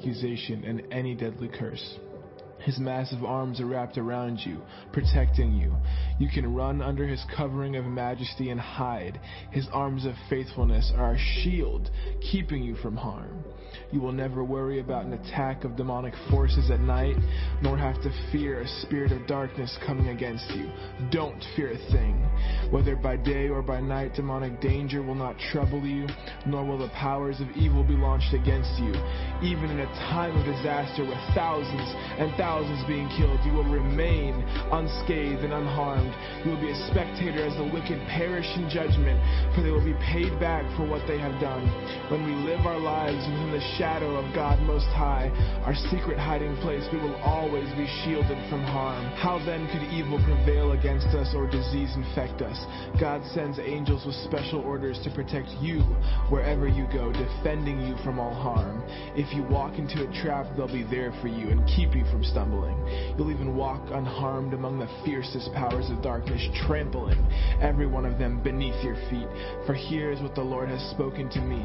accusation, and any deadly curse. His massive arms are wrapped around you, protecting you. You can run under his covering of majesty and hide. His arms of faithfulness are a shield, keeping you from harm. You will never worry about an attack of demonic forces at night, nor have to fear a spirit of darkness coming against you. Don't fear a thing. Whether by day or by night, demonic danger will not trouble you, nor will the powers of evil be launched against you. Even in a time of disaster with thousands and thousands being killed, you will remain unscathed and unharmed. You will be a spectator as the wicked perish in judgment, for they will be paid back for what they have done. When we live our lives within the shadow of God Most High, our secret hiding place, we will always be shielded from harm. How then could evil prevail against us or disease infect us? God sends angels with special orders to protect you wherever you go, defending you from all harm. If you walk into a trap, they'll be there for you and keep you from stumbling. You'll even walk unharmed among the fiercest powers of darkness, trampling every one of them beneath your feet. For here is what the Lord has spoken to me.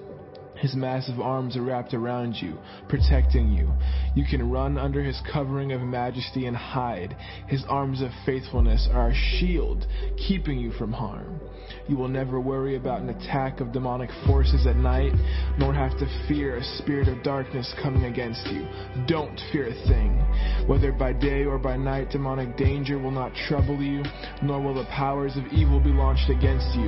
His massive arms are wrapped around you, protecting you. You can run under his covering of majesty and hide. His arms of faithfulness are a shield, keeping you from harm. You will never worry about an attack of demonic forces at night, nor have to fear a spirit of darkness coming against you. Don't fear a thing. Whether by day or by night, demonic danger will not trouble you, nor will the powers of evil be launched against you.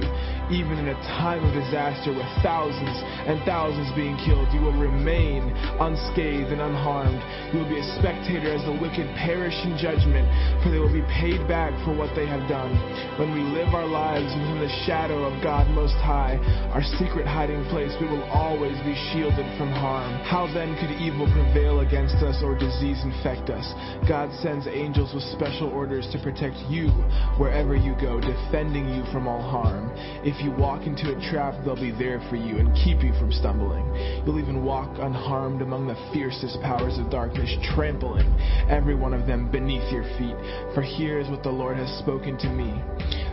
Even in a time of disaster with thousands and thousands being killed, you will remain unscathed and unharmed. You will be a spectator as the wicked perish in judgment, for they will be paid back for what they have done. When we live our lives within the shadow of God Most High, our secret hiding place, we will always be shielded from harm. How then could evil prevail against us or disease infect us? God sends angels with special orders to protect you wherever you go, defending you from all harm. If you walk into a trap, they'll be there for you and keep you from stumbling. You'll even walk unharmed among the fiercest powers of darkness, trampling every one of them beneath your feet. For here is what the Lord has spoken to me.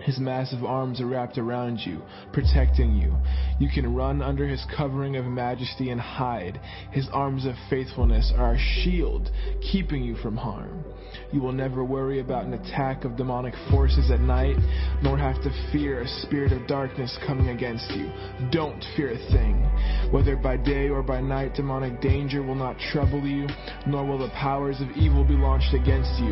His massive arms are wrapped around you, protecting you. You can run under his covering of majesty and hide. His arms of faithfulness are a shield, keeping you from harm. You will never worry about an attack of demonic forces at night, nor have to fear a spirit of darkness coming against you. Don't fear a thing. Whether by day or by night, demonic danger will not trouble you, nor will the powers of evil be launched against you.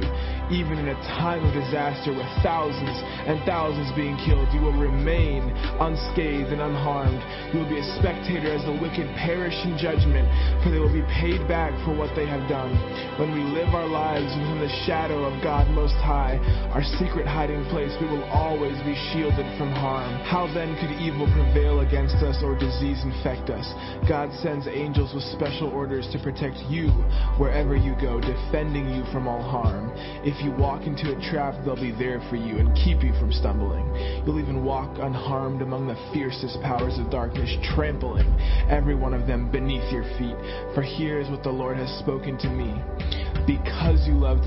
Even in a time of disaster with thousands and thousands thousands being killed, you will remain unscathed and unharmed. You will be a spectator as the wicked perish in judgment, for they will be paid back for what they have done. When we live our lives within the shadow of God Most High, our secret hiding place, we will always be shielded from harm. How then could evil prevail against us or disease infect us? God sends angels with special orders to protect you wherever you go, defending you from all harm. If you walk into a trap, they'll be there for you and keep you from stumbling. You'll even walk unharmed among the fiercest powers of darkness, trampling every one of them beneath your feet. For here is what the Lord has spoken to me. Because you loved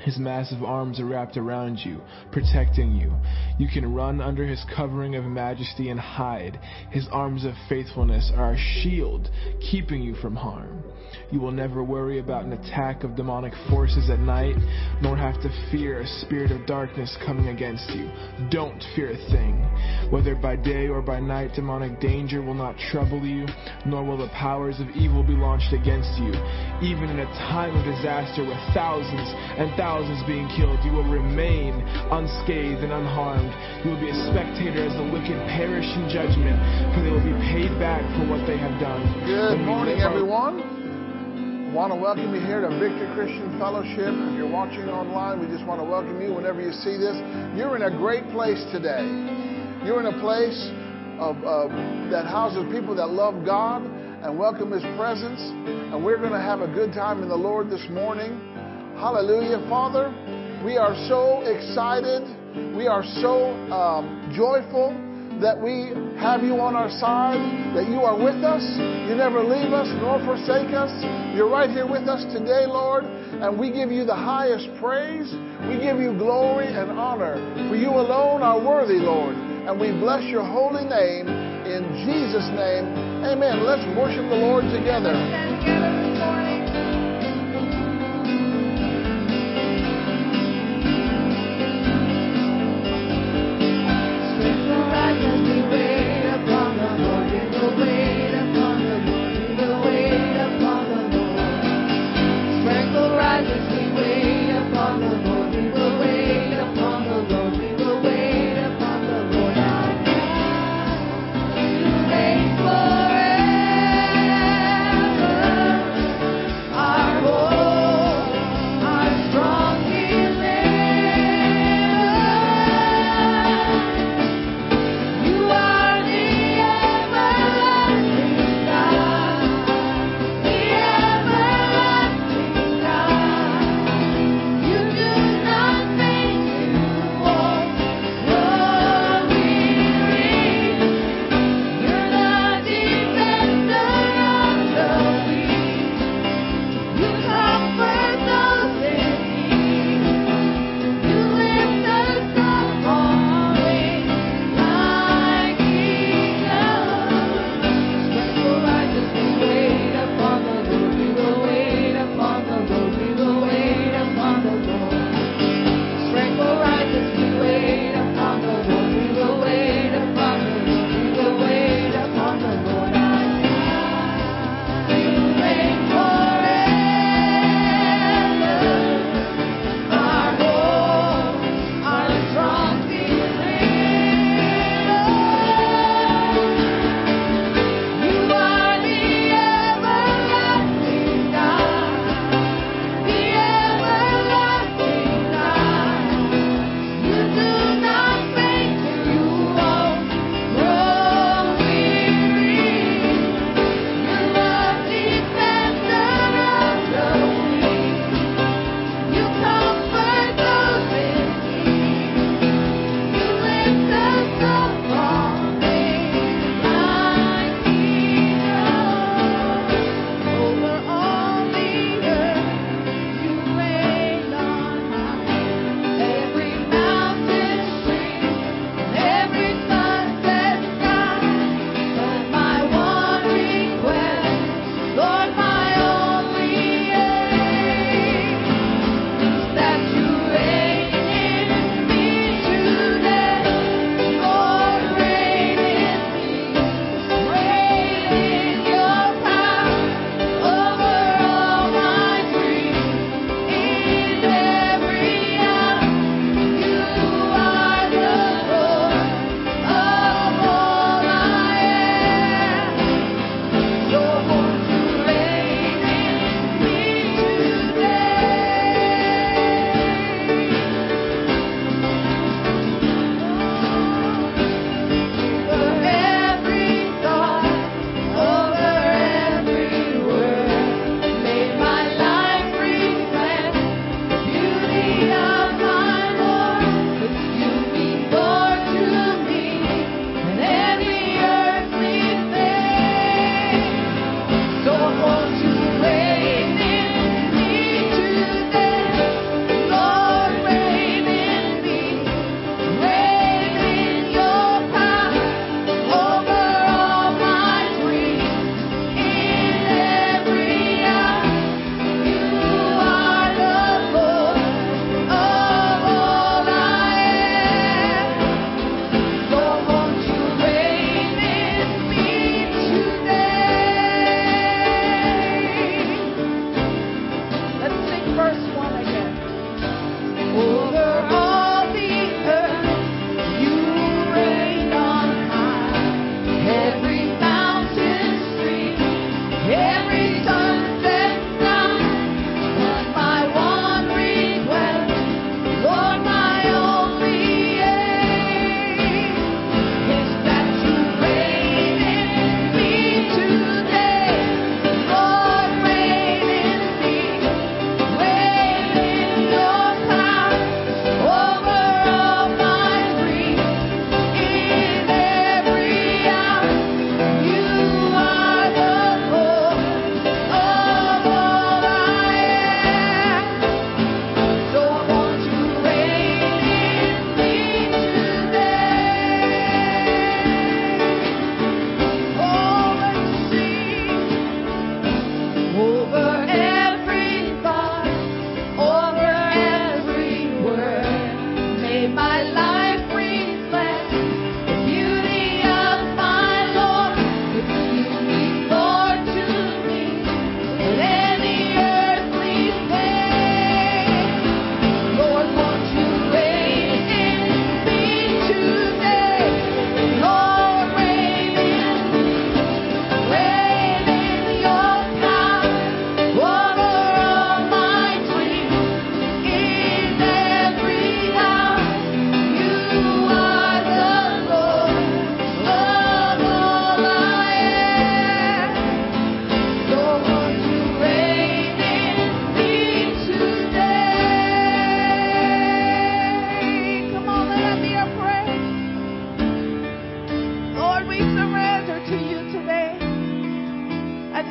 His massive arms are wrapped around you, protecting you. You can run under his covering of majesty and hide. His arms of faithfulness are a shield, keeping you from harm. You will never worry about an attack of demonic forces at night, nor have to fear a spirit of darkness coming against you. Don't fear a thing. Whether by day or by night, demonic danger will not trouble you, nor will the powers of evil be launched against you. Even in a time of disaster with thousands and thousands being killed, you will remain unscathed and unharmed. You will be a spectator as the wicked perish in judgment, for they will be paid back for what they have done. Good morning, everyone. I want to welcome you here to Victory Christian Fellowship. If you're watching online, we just want to welcome you whenever you see this. You're in a great place today. You're in a place that houses people that love God and welcome His presence. And we're going to have a good time in the Lord this morning. Hallelujah. Father, we are so excited. We are so joyful that we have you on our side, that you are with us. You never leave us nor forsake us. You're right here with us today, Lord, and we give you the highest praise. We give you glory and honor, for you alone are worthy, Lord, and we bless your holy name in Jesus' name. Amen. Let's worship the Lord together. Forever.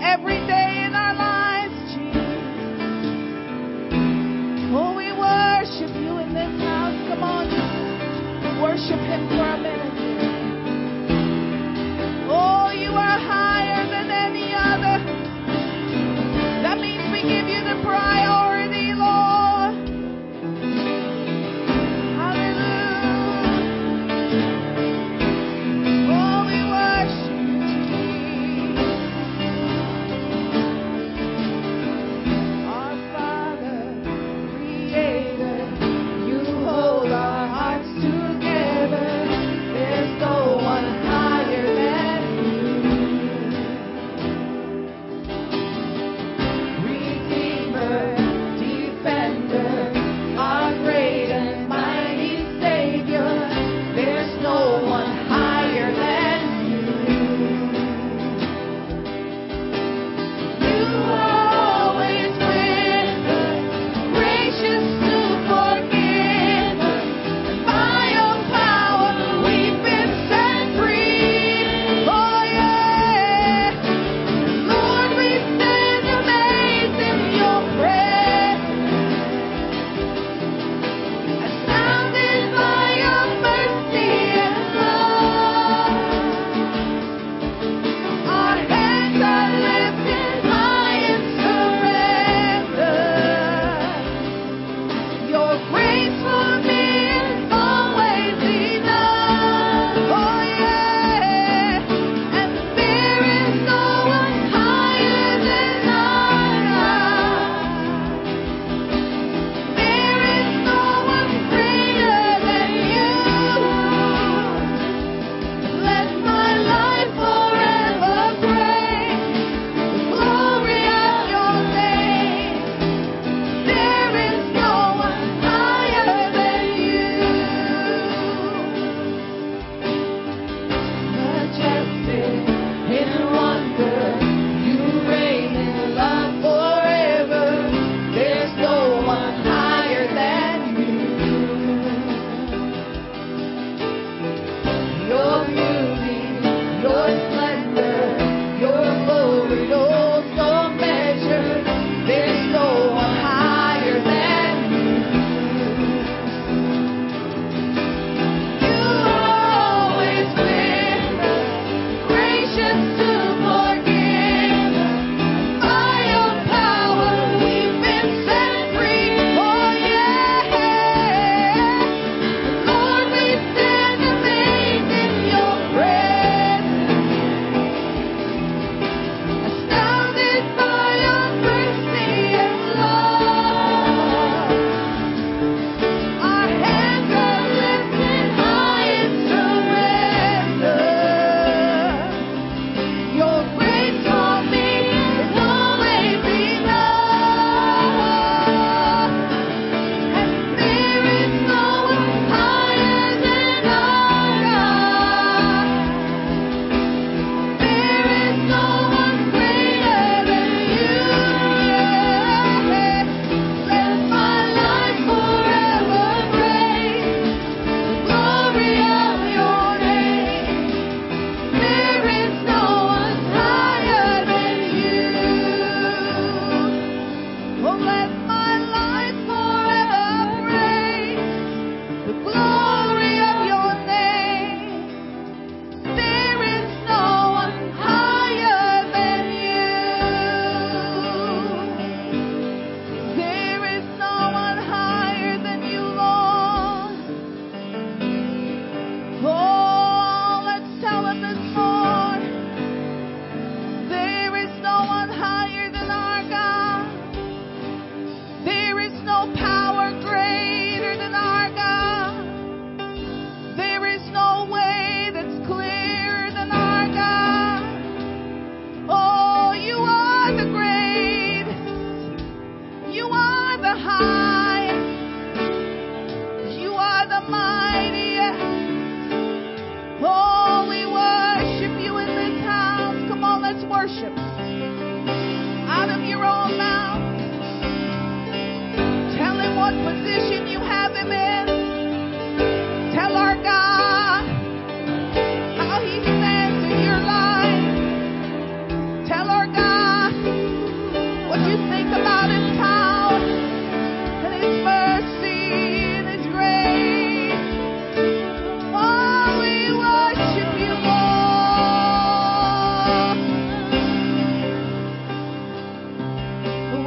every day in our lives, Jesus. Oh, we worship you in this house. Come on, Jesus. Worship him for a minute. Oh, you are higher than any other. That means we give you the priority, Lord. Tell our God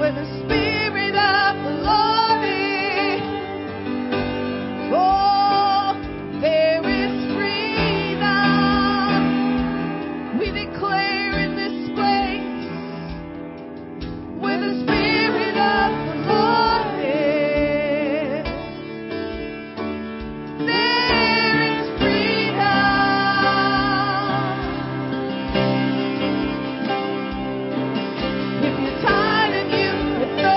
If you're tired and you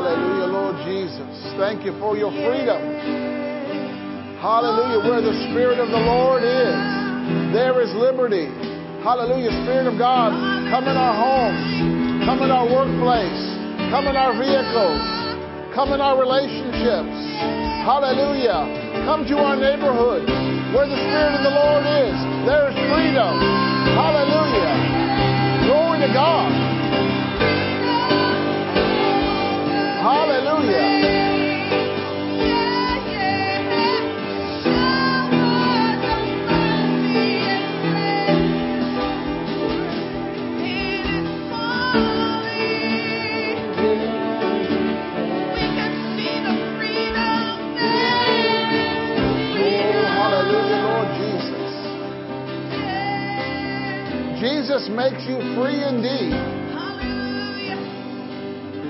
Hallelujah, Lord Jesus. Thank you for your freedom. Hallelujah. Where the Spirit of the Lord is, there is liberty. Hallelujah. Spirit of God, come in our homes. Come in our workplace. Come in our vehicles. Come in our relationships. Hallelujah. Come to our neighborhood. Where the Spirit of the Lord is, there is freedom. Hallelujah. Glory to God. Hallelujah. Hallelujah, Lord Jesus. Jesus makes you free indeed.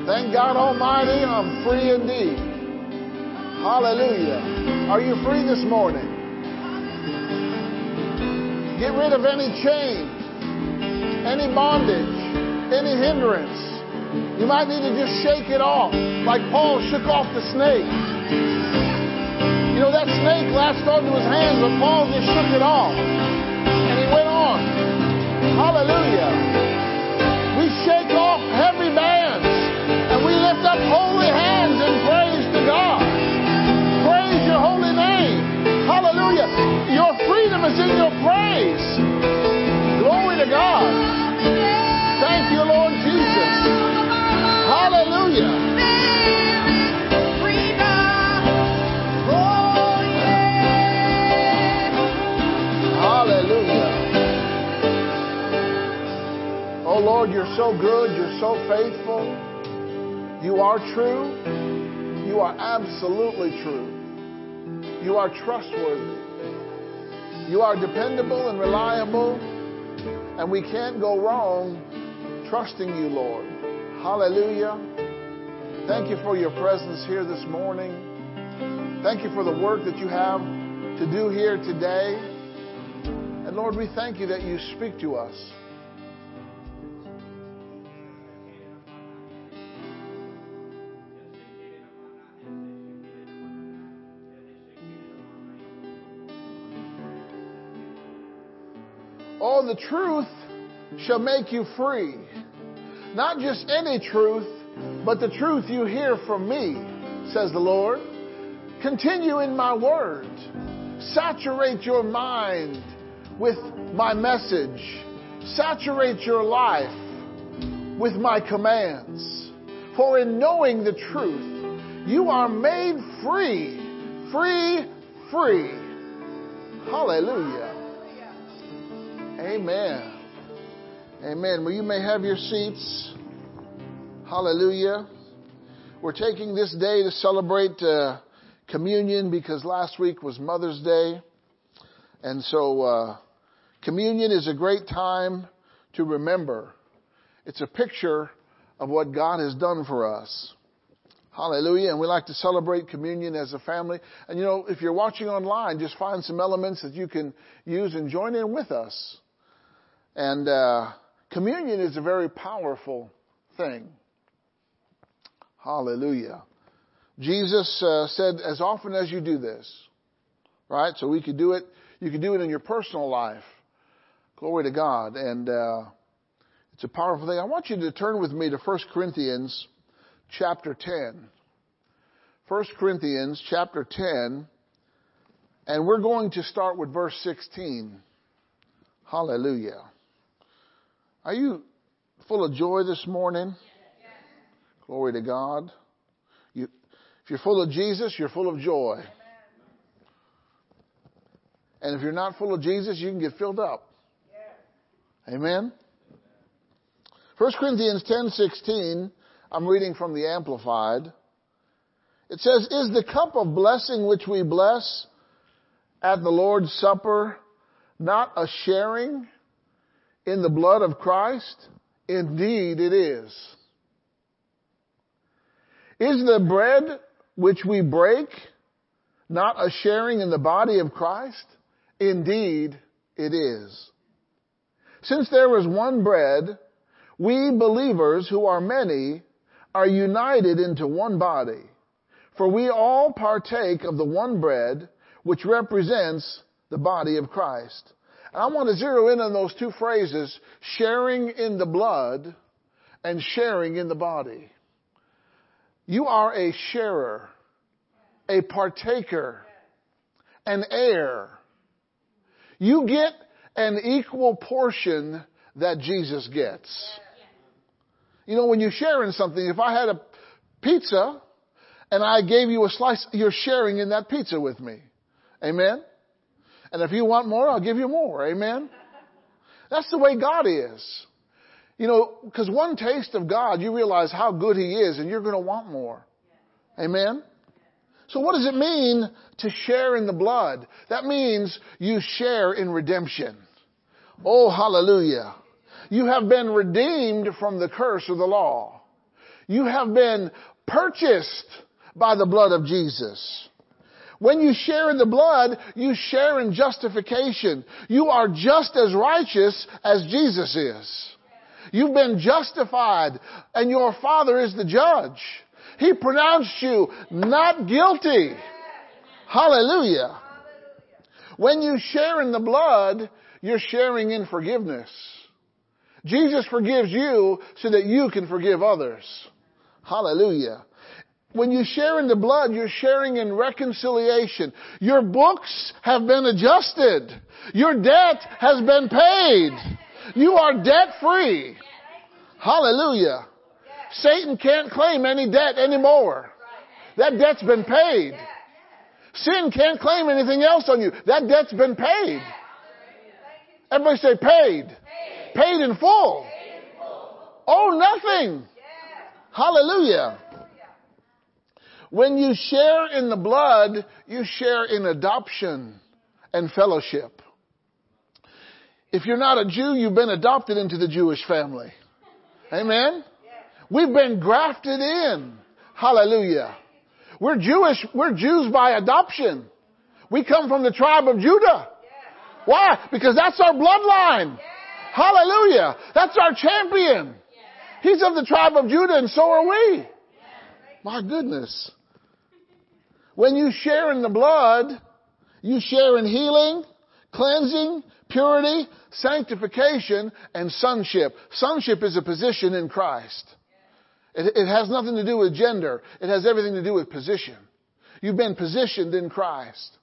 Thank God Almighty, I'm free indeed. Hallelujah. Are you free this morning? Get rid of any chain, any bondage, any hindrance. You might need to just shake it off, like Paul shook off the snake. You know, that snake latched onto his hands, but Paul just shook it off. And he went on. Hallelujah. We shake off heavy bands. And we lift up holy hands in praise to God. Praise your holy name. Hallelujah. Your freedom is in your praise. Glory to God. Thank you, Lord Jesus. Hallelujah. Hallelujah. Oh, Lord, you're so good. You're so faithful. You are true. You are absolutely true. You are trustworthy. You are dependable and reliable. And we can't go wrong trusting you, Lord. Hallelujah. Thank you for your presence here this morning. Thank you for the work that you have to do here today. And Lord, we thank you that you speak to us. Oh, the truth shall make you free. Not just any truth, but the truth you hear from me, says the Lord. Continue in my word. Saturate your mind with my message. Saturate your life with my commands. For in knowing the truth, you are made free, free, free. Hallelujah. Amen. Amen. Well, you may have your seats. Hallelujah. We're taking this day to celebrate communion because last week was Mother's Day. And so communion is a great time to remember. It's a picture of what God has done for us. Hallelujah. And we like to celebrate communion as a family. And, you know, if you're watching online, just find some elements that you can use and join in with us. And communion is a very powerful thing. Hallelujah. Jesus said, as often as you do this, right? So we could do it. You could do it in your personal life. Glory to God. And it's a powerful thing. I want you to turn with me to 1 Corinthians chapter 10. 1 Corinthians chapter 10. And we're going to start with verse 16. Hallelujah. Are you full of joy this morning? Yes. Glory to God. If you're full of Jesus, you're full of joy. Amen. And if you're not full of Jesus, you can get filled up. Yes. Amen. 1 Corinthians 10:16, I'm reading from the Amplified. It says, is the cup of blessing which we bless at the Lord's Supper not a sharing in the blood of Christ? Indeed it is. Is the bread which we break not a sharing in the body of Christ? Indeed it is. Since there is one bread, we believers who are many are united into one body. For we all partake of the one bread, which represents the body of Christ. And I want to zero in on those two phrases, sharing in the blood and sharing in the body. You are a sharer, a partaker, an heir. You get an equal portion that Jesus gets. You know, when you share in something, if I had a pizza and I gave you a slice, you're sharing in that pizza with me. Amen? And if you want more, I'll give you more. Amen? That's the way God is. You know, because one taste of God, you realize how good he is, and you're going to want more. Amen? So what does it mean to share in the blood? That means you share in redemption. Oh, hallelujah. You have been redeemed from the curse of the law. You have been purchased by the blood of Jesus. When you share in the blood, you share in justification. You are just as righteous as Jesus is. You've been justified, and your Father is the judge. He pronounced you not guilty. Hallelujah. When you share in the blood, you're sharing in forgiveness. Jesus forgives you so that you can forgive others. Hallelujah. When you share in the blood, you're sharing in reconciliation. Your books have been adjusted. Your debt has been paid. You are debt-free. Hallelujah. Satan can't claim any debt anymore. That debt's been paid. Sin can't claim anything else on you. That debt's been paid. Everybody say paid. Paid in full. Owe nothing. Hallelujah. When you share in the blood, you share in adoption and fellowship. If you're not a Jew, you've been adopted into the Jewish family. Amen? We've been grafted in. Hallelujah. We're Jewish. We're Jews by adoption. We come from the tribe of Judah. Why? Because that's our bloodline. Hallelujah. That's our champion. He's of the tribe of Judah, and so are we. My goodness. When you share in the blood, you share in healing, cleansing, purity, sanctification, and sonship. Sonship is a position in Christ. It has nothing to do with gender. It has everything to do with position. You've been positioned in Christ.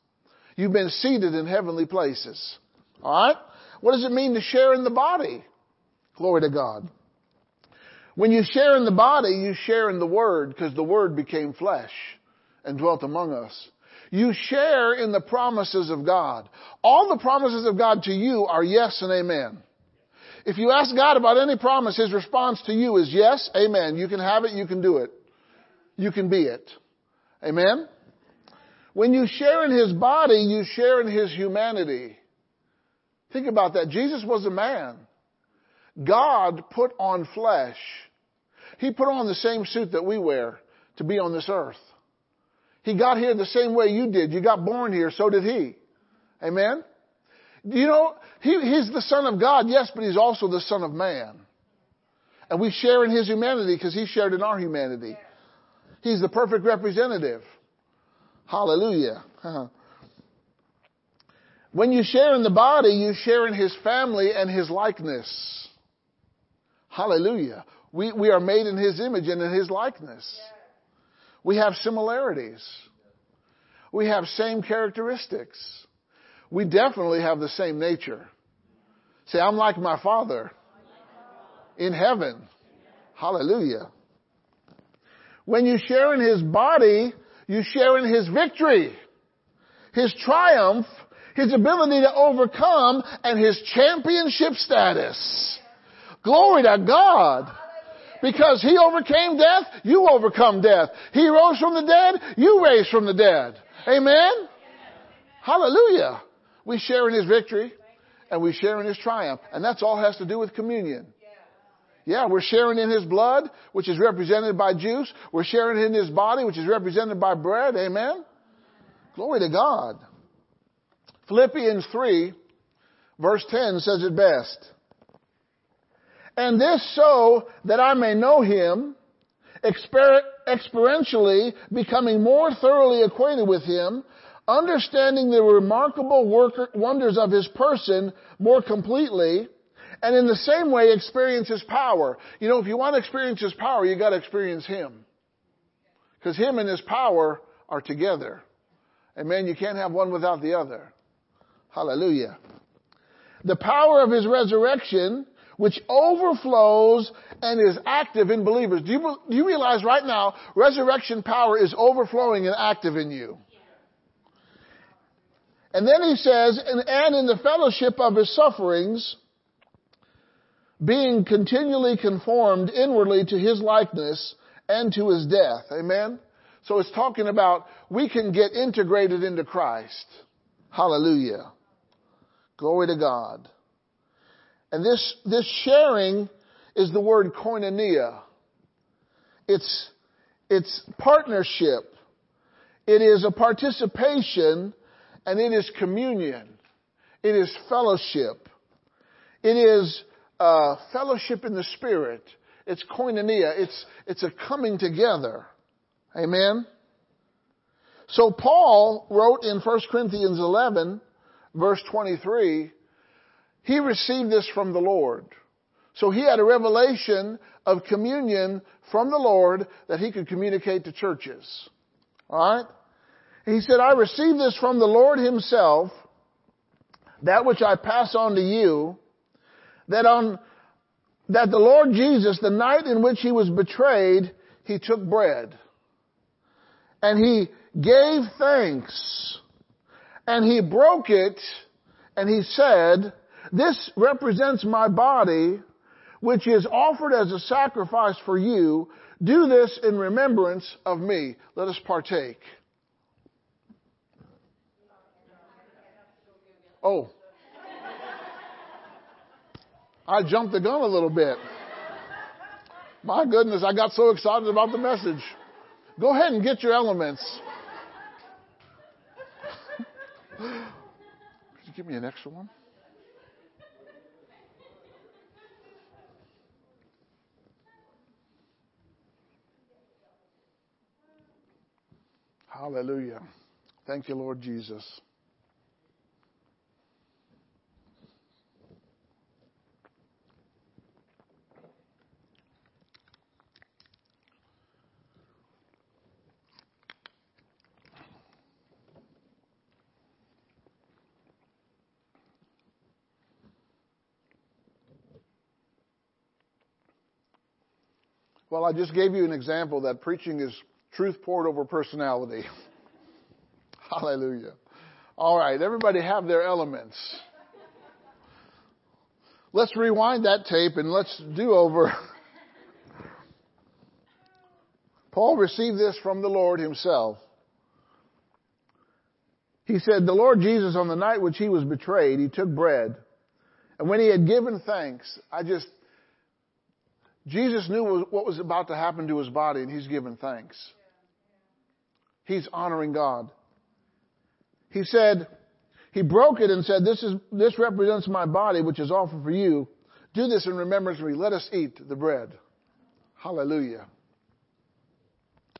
You've been seated in heavenly places. All right? What does it mean to share in the body? Glory to God. When you share in the body, you share in the Word, because the Word became flesh and dwelt among us. You share in the promises of God. All the promises of God to you are yes and amen. If you ask God about any promise, his response to you is yes, amen. You can have it, you can do it. You can be it. Amen? When you share in his body, you share in his humanity. Think about that. Jesus was a man. God put on flesh. He put on the same suit that we wear to be on this earth. He got here the same way you did. You got born here, so did he. Amen? You know, he's the Son of God, yes, but he's also the Son of Man. And we share in his humanity because he shared in our humanity. He's the perfect representative. Hallelujah. When you share in the body, you share in his family and his likeness. Hallelujah. We are made in his image and in his likeness. We have similarities. We have same characteristics. We definitely have the same nature. Say, I'm like my Father in heaven. Hallelujah. When you share in his body, you share in his victory, his triumph, his ability to overcome, and his championship status. Glory to God. Because he overcame death, you overcome death. He rose from the dead, you raised from the dead. Amen? Hallelujah. We share in his victory, and we share in his triumph. And that's all has to do with communion. Yeah, we're sharing in his blood, which is represented by juice. We're sharing in his body, which is represented by bread. Amen? Glory to God. Philippians 3, verse 10 says it best. And this so that I may know him experientially becoming more thoroughly acquainted with him, understanding the remarkable wonders of his person more completely, and in the same way experience his power. You know, if you want to experience his power, you got to experience him. Because him and his power are together. Amen. You can't have one without the other. Hallelujah. The power of his resurrection, which overflows and is active in believers. Do you realize right now, resurrection power is overflowing and active in you? And then he says, and in the fellowship of his sufferings, being continually conformed inwardly to his likeness and to his death. Amen? So it's talking about we can get integrated into Christ. Hallelujah. Glory to God. And this sharing is the word koinonia. It's partnership. It is a participation, and it is communion. It is fellowship. It is fellowship in the Spirit. It's koinonia. It's a coming together. Amen? So Paul wrote in 1 Corinthians 11, verse 23, he received this from the Lord. So he had a revelation of communion from the Lord that he could communicate to churches. All right? He said, I received this from the Lord himself, that which I pass on to you, that the Lord Jesus, the night in which he was betrayed, he took bread. And he gave thanks. And he broke it. And he said, this represents my body, which is offered as a sacrifice for you. Do this in remembrance of me. Let us partake. Oh. I jumped the gun a little bit. My goodness, I got so excited about the message. Go ahead and get your elements. Could you give me an extra one? Hallelujah. Thank you, Lord Jesus. Well, I just gave you an example that preaching is truth poured over personality. Hallelujah. All right, everybody have their elements. Let's rewind that tape and let's do over. Paul received this from the Lord himself. He said, the Lord Jesus, on the night which he was betrayed, he took bread. And when he had given thanks, Jesus knew what was about to happen to his body, and he's given thanks. He's honoring God. He said, he broke it and said, this represents my body, which is offered for you. Do this in remembrance of me. Let us eat the bread. Hallelujah.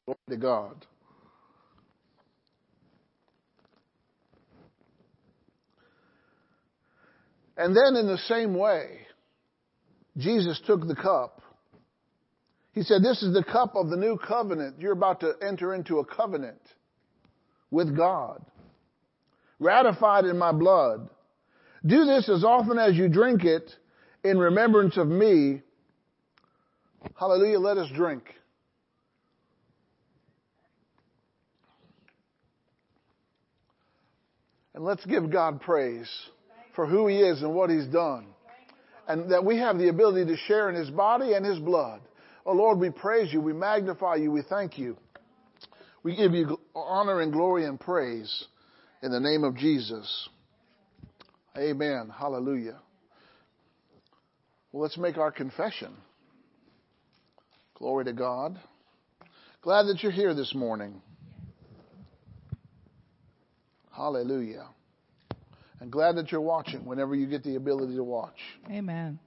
Glory to God. And then in the same way, Jesus took the cup. He said, this is the cup of the new covenant. You're about to enter into a covenant with God, ratified in my blood. Do this as often as you drink it in remembrance of me. Hallelujah, let us drink. And let's give God praise for who he is and what he's done. And that we have the ability to share in his body and his blood. Oh, Lord, we praise you. We magnify you. We thank you. We give you honor and glory and praise in the name of Jesus. Amen. Hallelujah. Well, let's make our confession. Glory to God. Glad that you're here this morning. Hallelujah. And glad that you're watching whenever you get the ability to watch. Amen.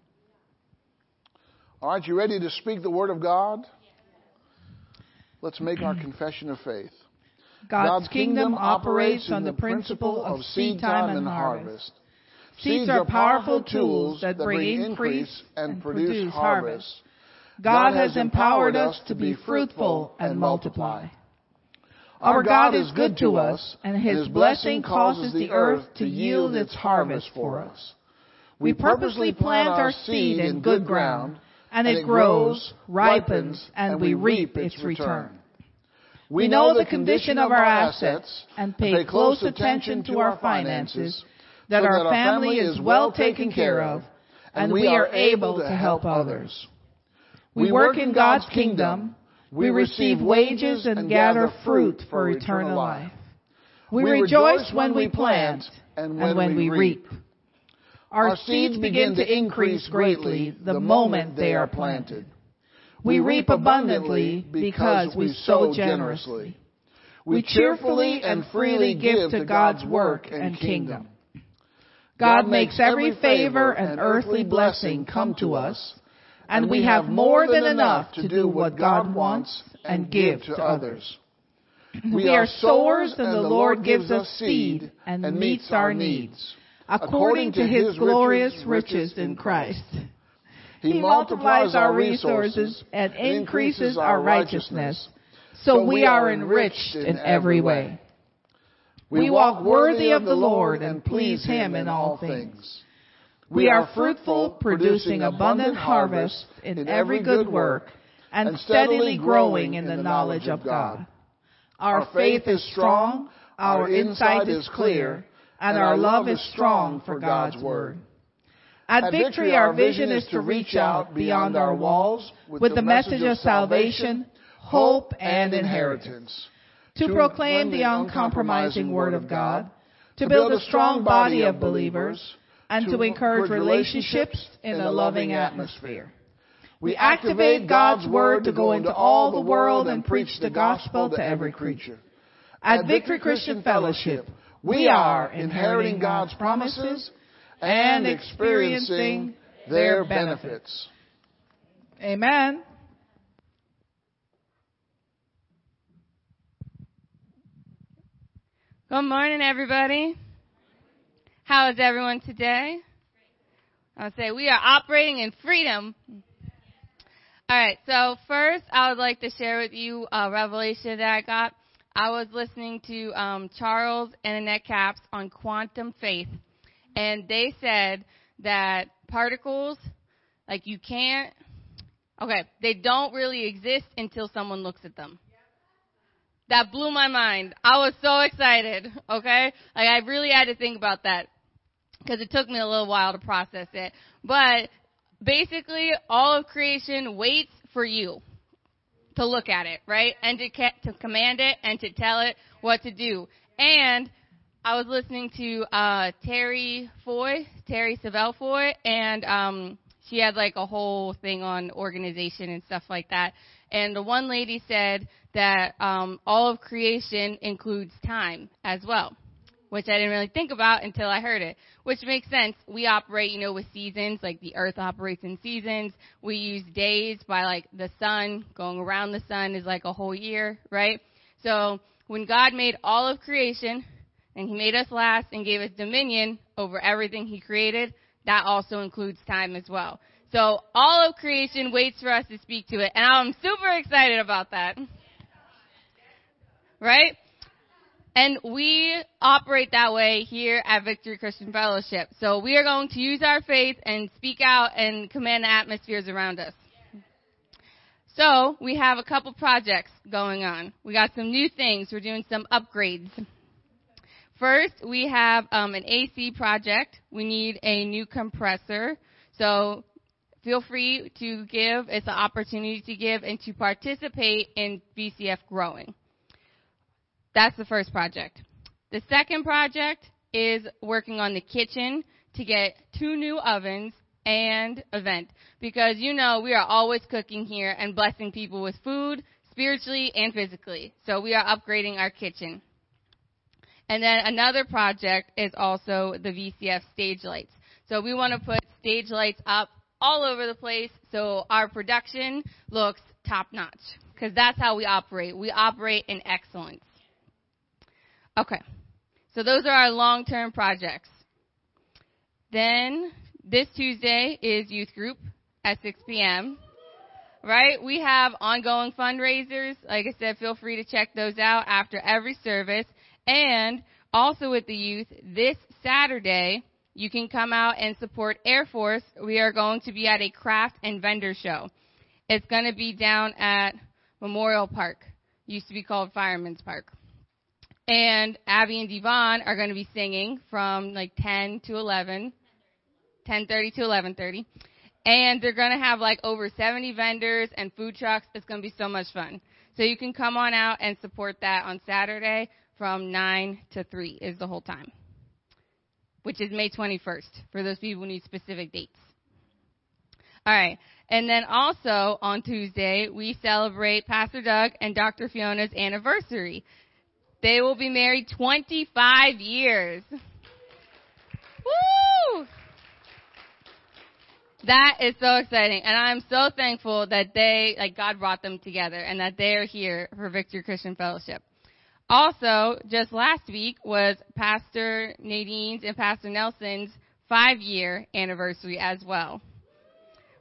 All right, you ready to speak the word of God? Let's make our confession of faith. God's kingdom operates on the principle of seed time and harvest. Seeds are powerful tools that bring increase and produce harvest. God has empowered us to be fruitful and multiply. Our God is good to us, and His blessing causes the earth to yield its harvest for us. We purposely plant our seed in good ground, and it grows, ripens, and we reap its return. We know the condition of our assets and pay close attention to our finances, that our family is well taken care of, and we are able to help others. We work in God's kingdom. We receive wages and gather fruit for eternal life. We rejoice when we plant and when we reap. Our seeds begin to increase greatly the moment they are planted. We reap abundantly because we sow generously. We cheerfully and freely give to God's work and kingdom. God makes every favor and earthly blessing come to us, and we have more than enough to do what God wants and give to others. We are sowers, and the Lord gives us seed and meets our needs, according to His glorious riches in Christ. He multiplies our resources and increases our righteousness, so we are enriched in every way. We walk worthy of the Lord and please Him in all things. We are fruitful, producing abundant harvest in every good work, and steadily growing in the knowledge of God. Our faith is strong, our insight is clear, and our love is strong for God's Word. At Victory, our vision is to reach out beyond our walls with the message of salvation, hope, and inheritance, to proclaim the uncompromising Word of God, to build a strong body of believers, and to encourage relationships in a loving atmosphere. We activate God's Word to go into all the world and preach the gospel to every creature. At Victory Christian Fellowship, we are inheriting God's promises and experiencing their benefits. Amen. Good morning, everybody. How is everyone today? I'll say we are operating in freedom. All right, so first I would like to share with you a revelation that I got. I was listening to Charles and Annette Capps on Quantum Faith, and they said that particles, like they don't really exist until someone looks at them. That blew my mind. I was so excited, okay? Like I really had to think about that, because it took me a little while to process it. But basically, all of creation waits for you to look at it, right? And to command it and to tell it what to do. And I was listening to Terry Savelle Foy, and she had like a whole thing on organization and stuff like that. And the one lady said that all of creation includes time as well, which I didn't really think about until I heard it, which makes sense. We operate, with seasons, like the earth operates in seasons. We use days by like the sun, going around the sun is like a whole year, right? So when God made all of creation and He made us last and gave us dominion over everything He created, that also includes time as well. So all of creation waits for us to speak to it, and I'm super excited about that, right? And we operate that way here at Victory Christian Fellowship. So we are going to use our faith and speak out and command the atmospheres around us. So we have a couple projects going on. We got some new things. We're doing some upgrades. First, we have an AC project. We need a new compressor. So feel free to give. It's an opportunity to give and to participate in VCF growing. That's the first project. The second project is working on the kitchen to get 2 new ovens and a vent, because we are always cooking here and blessing people with food, spiritually and physically. So we are upgrading our kitchen. And then another project is also the VCF stage lights. So we want to put stage lights up all over the place, so our production looks top-notch, because that's how we operate. We operate in excellence. Okay, so those are our long-term projects. Then this Tuesday is youth group at 6 p.m., right? We have ongoing fundraisers. Like I said, feel free to check those out after every service. And also with the youth, this Saturday, you can come out and support Air Force. We are going to be at a craft and vendor show. It's going to be down at Memorial Park. It used to be called Fireman's Park. And Abby and Devon are going to be singing from like 10 to 11, 10:30 to 11:30. And they're going to have like over 70 vendors and food trucks. It's going to be so much fun. So you can come on out and support that on Saturday from 9 to 3 is the whole time, which is May 21st for those people who need specific dates. All right. And then also on Tuesday, we celebrate Pastor Doug and Dr. Fiona's anniversary. They will be married 25 years. Woo! That is so exciting. And I'm so thankful that God brought them together and that they are here for Victory Christian Fellowship. Also, just last week was Pastor Nadine's and Pastor Nelson's 5-year anniversary as well.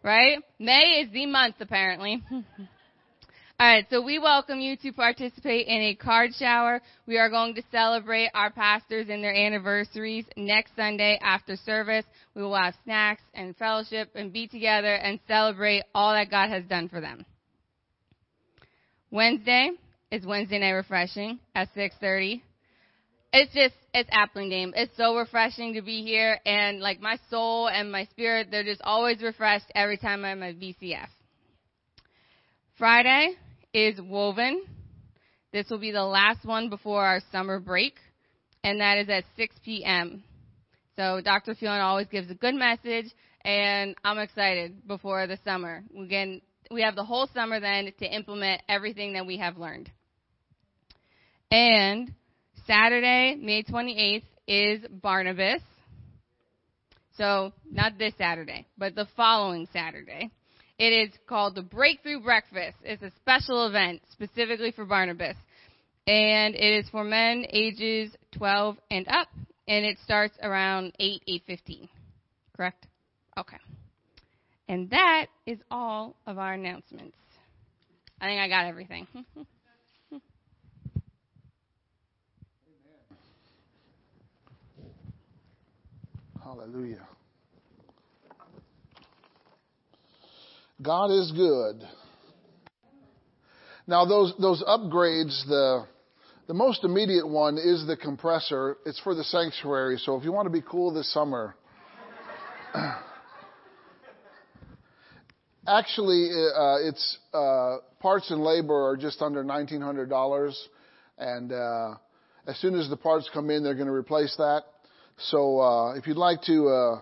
Right? May is the month, apparently. All right, so we welcome you to participate in a card shower. We are going to celebrate our pastors and their anniversaries next Sunday after service. We will have snacks and fellowship and be together and celebrate all that God has done for them. Wednesday is Wednesday Night Refreshing at 6:30. It's Appling Game. It's so refreshing to be here, and like my soul and my spirit, they're just always refreshed every time I'm at VCF. Friday is Woven. This will be the last one before our summer break, and that is at 6 p.m. So Dr. Fiona always gives a good message, and I'm excited before the summer. Again, we have the whole summer then to implement everything that we have learned. And Saturday, May 28th, is Barnabas. So not this Saturday, but the following Saturday. It is called the Breakthrough Breakfast. It's a special event specifically for Barnabas. And it is for men ages 12 and up. And it starts around 8:15. Correct? Okay. And that is all of our announcements. I think I got everything. Hallelujah. God is good. Now those upgrades, the most immediate one is the compressor. It's for the sanctuary, so if you want to be cool this summer. Actually, it's parts and labor are just under $1,900, and as soon as the parts come in, they're going to replace that. So if you'd like to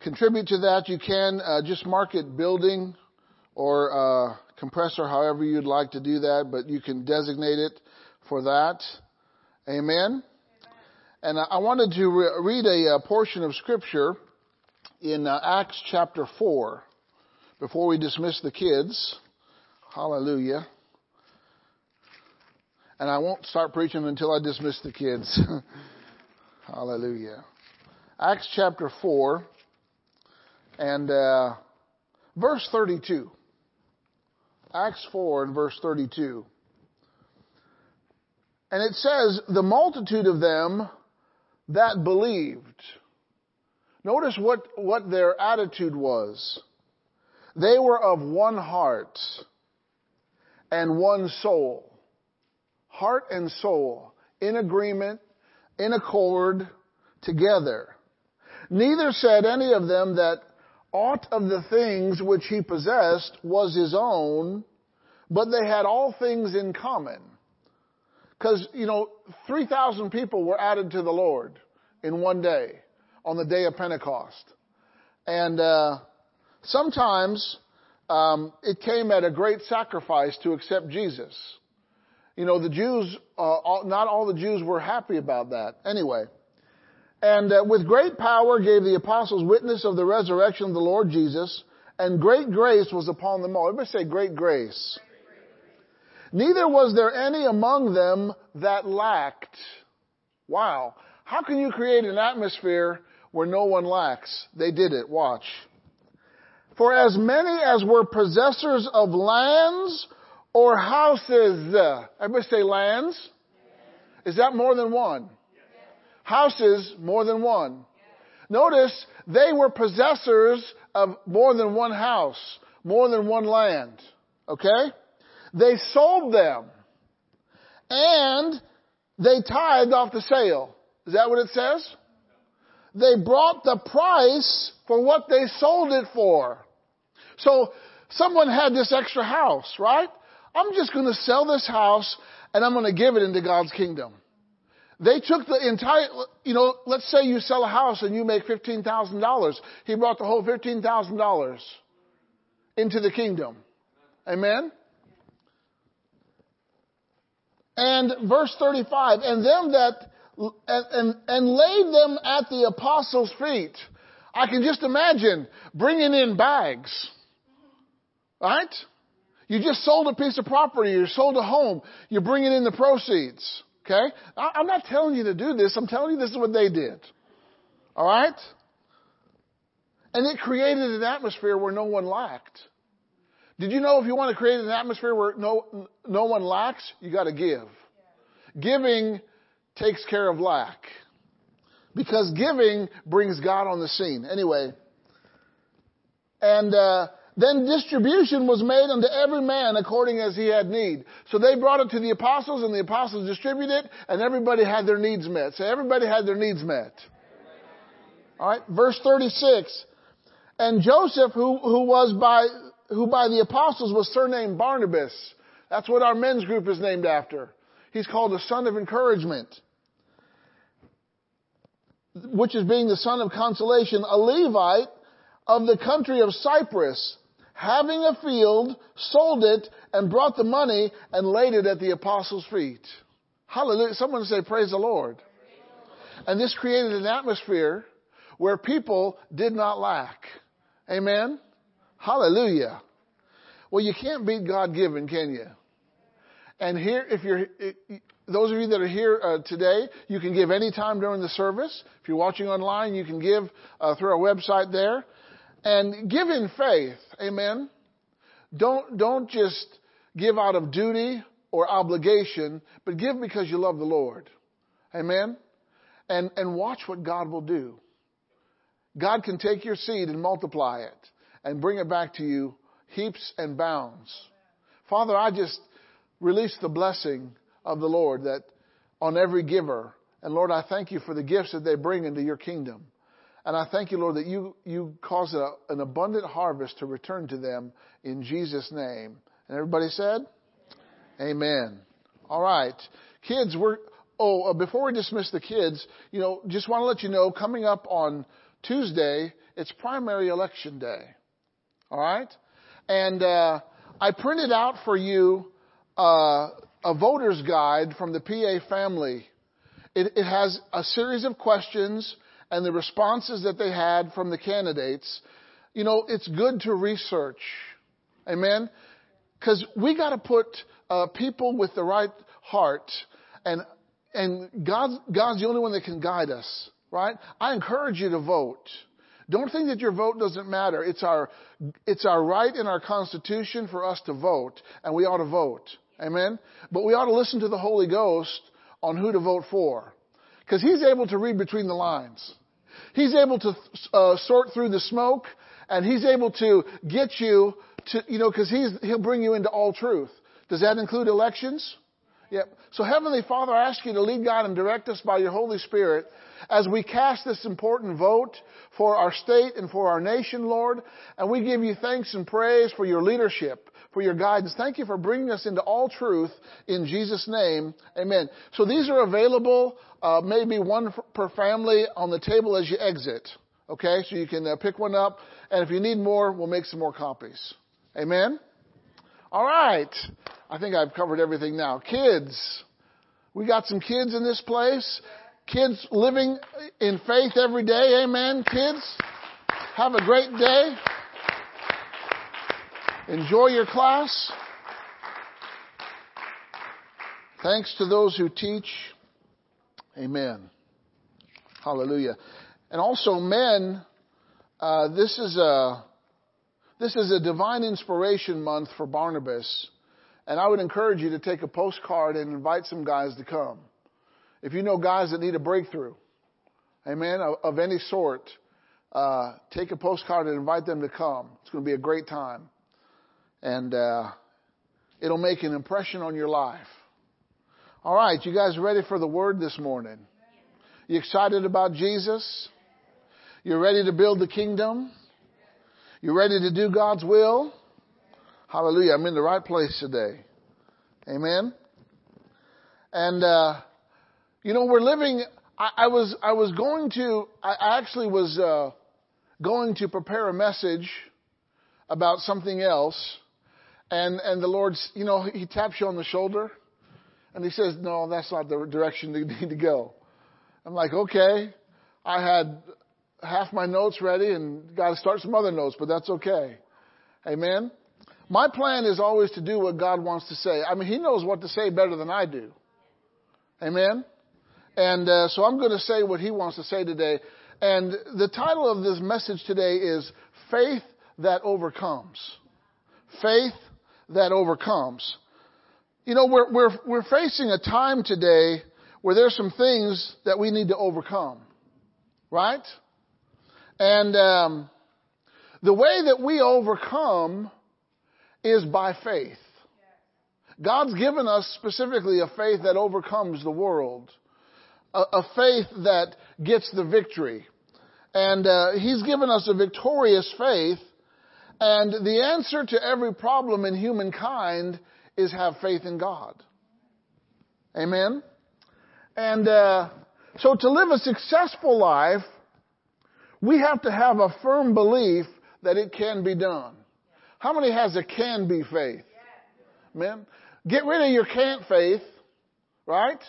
contribute to that, you can just mark it building or compressor, however you'd like to do that, but you can designate it for that. Amen? Amen. And I wanted to read a portion of Scripture in Acts chapter 4 before we dismiss the kids. Hallelujah. And I won't start preaching until I dismiss the kids. Hallelujah. Acts chapter 4. And verse 32, Acts 4 and verse 32. And it says, the multitude of them that believed. Notice what their attitude was. They were of one heart and one soul. Heart and soul in agreement, in accord, together. Neither said any of them that aught of the things which he possessed was his own, but they had all things in common. Because, 3,000 people were added to the Lord in one day, on the day of Pentecost. And sometimes it came at a great sacrifice to accept Jesus. The Jews, not all the Jews were happy about that. Anyway. And with great power gave the apostles witness of the resurrection of the Lord Jesus, and great grace was upon them all. Everybody say, great grace. Great grace. Neither was there any among them that lacked. Wow. How can you create an atmosphere where no one lacks? They did it. Watch. For as many as were possessors of lands or houses. Everybody say lands. Yes. Is that more than one? Yes. Houses, more than one. Yes. Notice they were possessors of more than one house, more than one land. Okay? They sold them and they tithed off the sale. Is that what it says? They brought the price for what they sold it for. So someone had this extra house, right? I'm just going to sell this house and I'm going to give it into God's kingdom. They took the entire, let's say you sell a house and you make $15,000. He brought the whole $15,000 into the kingdom. Amen? And verse 35, and laid them at the apostles' feet. I can just imagine bringing in bags, right? You just sold a piece of property. You sold a home. You're bringing in the proceeds, okay? I'm not telling you to do this. I'm telling you this is what they did, all right? And it created an atmosphere where no one lacked. Did you know if you want to create an atmosphere where no one lacks, you got to give. Giving takes care of lack. Because giving brings God on the scene. Anyway. And then distribution was made unto every man according as he had need. So they brought it to the apostles, and the apostles distributed it, and everybody had their needs met. So everybody had their needs met. All right. Verse 36. And Joseph, who by the apostles was surnamed Barnabas. That's what our men's group is named after. He's called the son of encouragement, which is being the son of consolation, a Levite of the country of Cyprus, having a field, sold it, and brought the money and laid it at the apostles' feet. Hallelujah. Someone say, praise the Lord. And this created an atmosphere where people did not lack. Amen. Hallelujah. Well, you can't beat God-given, can you? And here, those of you that are here today, you can give any time during the service. If you're watching online, you can give through our website there. And give in faith. Amen. Don't just give out of duty or obligation, but give because you love the Lord. Amen. And watch what God will do. God can take your seed and multiply it. And bring it back to you, heaps and bounds. Father, I just release the blessing of the Lord that on every giver. And Lord, I thank you for the gifts that they bring into your kingdom. And I thank you, Lord, that you cause an abundant harvest to return to them in Jesus' name. And everybody said? Amen. All right. Kids, before we dismiss the kids, just want to let you know, coming up on Tuesday, it's primary election day. All right? And I printed out for you a voter's guide from the PA family. It has a series of questions and the responses that they had from the candidates. It's good to research. Amen? Because we got to put people with the right heart. And God's the only one that can guide us. Right? I encourage you to vote. Don't think that your vote doesn't matter. It's our right in our Constitution for us to vote, and we ought to vote. Amen? But we ought to listen to the Holy Ghost on who to vote for, because He's able to read between the lines. He's able to sort through the smoke, and He's able to get you to, because He'll bring you into all truth. Does that include elections? Yep. So Heavenly Father, I ask you to lead, God, and direct us by your Holy Spirit as we cast this important vote for our state and for our nation, Lord. And we give you thanks and praise for your leadership, for your guidance. Thank you for bringing us into all truth in Jesus' name. Amen. So these are available, maybe one per family on the table as you exit. Okay, so you can pick one up. And if you need more, we'll make some more copies. Amen. All right. I think I've covered everything now. Kids. We got some kids in this place. Kids living in faith every day. Amen. Kids, have a great day. Enjoy your class. Thanks to those who teach. Amen. Hallelujah. And also men, this is a divine inspiration month for Barnabas. And I would encourage you to take a postcard and invite some guys to come. If you know guys that need a breakthrough, amen, of any sort, take a postcard and invite them to come. It's going to be a great time. And it'll make an impression on your life. All right, you guys ready for the word this morning? You excited about Jesus? You're ready to build the kingdom? You're ready to do God's will? Hallelujah, I'm in the right place today. Amen? And, we're living... I was going to prepare a message about something else, and the Lord's, he taps you on the shoulder, and he says, no, that's not the direction you need to go. I'm like, okay, I had half my notes ready and got to start some other notes, but that's okay. Amen. My plan is always to do what God wants to say. I mean, he knows what to say better than I do. Amen. And so I'm going to say what he wants to say today. And the title of this message today is Faith That Overcomes. Faith That Overcomes. We're facing a time today where there's some things that we need to overcome. Right? And the way that we overcome is by faith. God's given us specifically a faith that overcomes the world. A faith that gets the victory. And he's given us a victorious faith. And the answer to every problem in humankind is have faith in God. Amen? And so to live a successful life, we have to have a firm belief that it can be done. How many has a can-be faith? Amen? Get rid of your can't faith, right?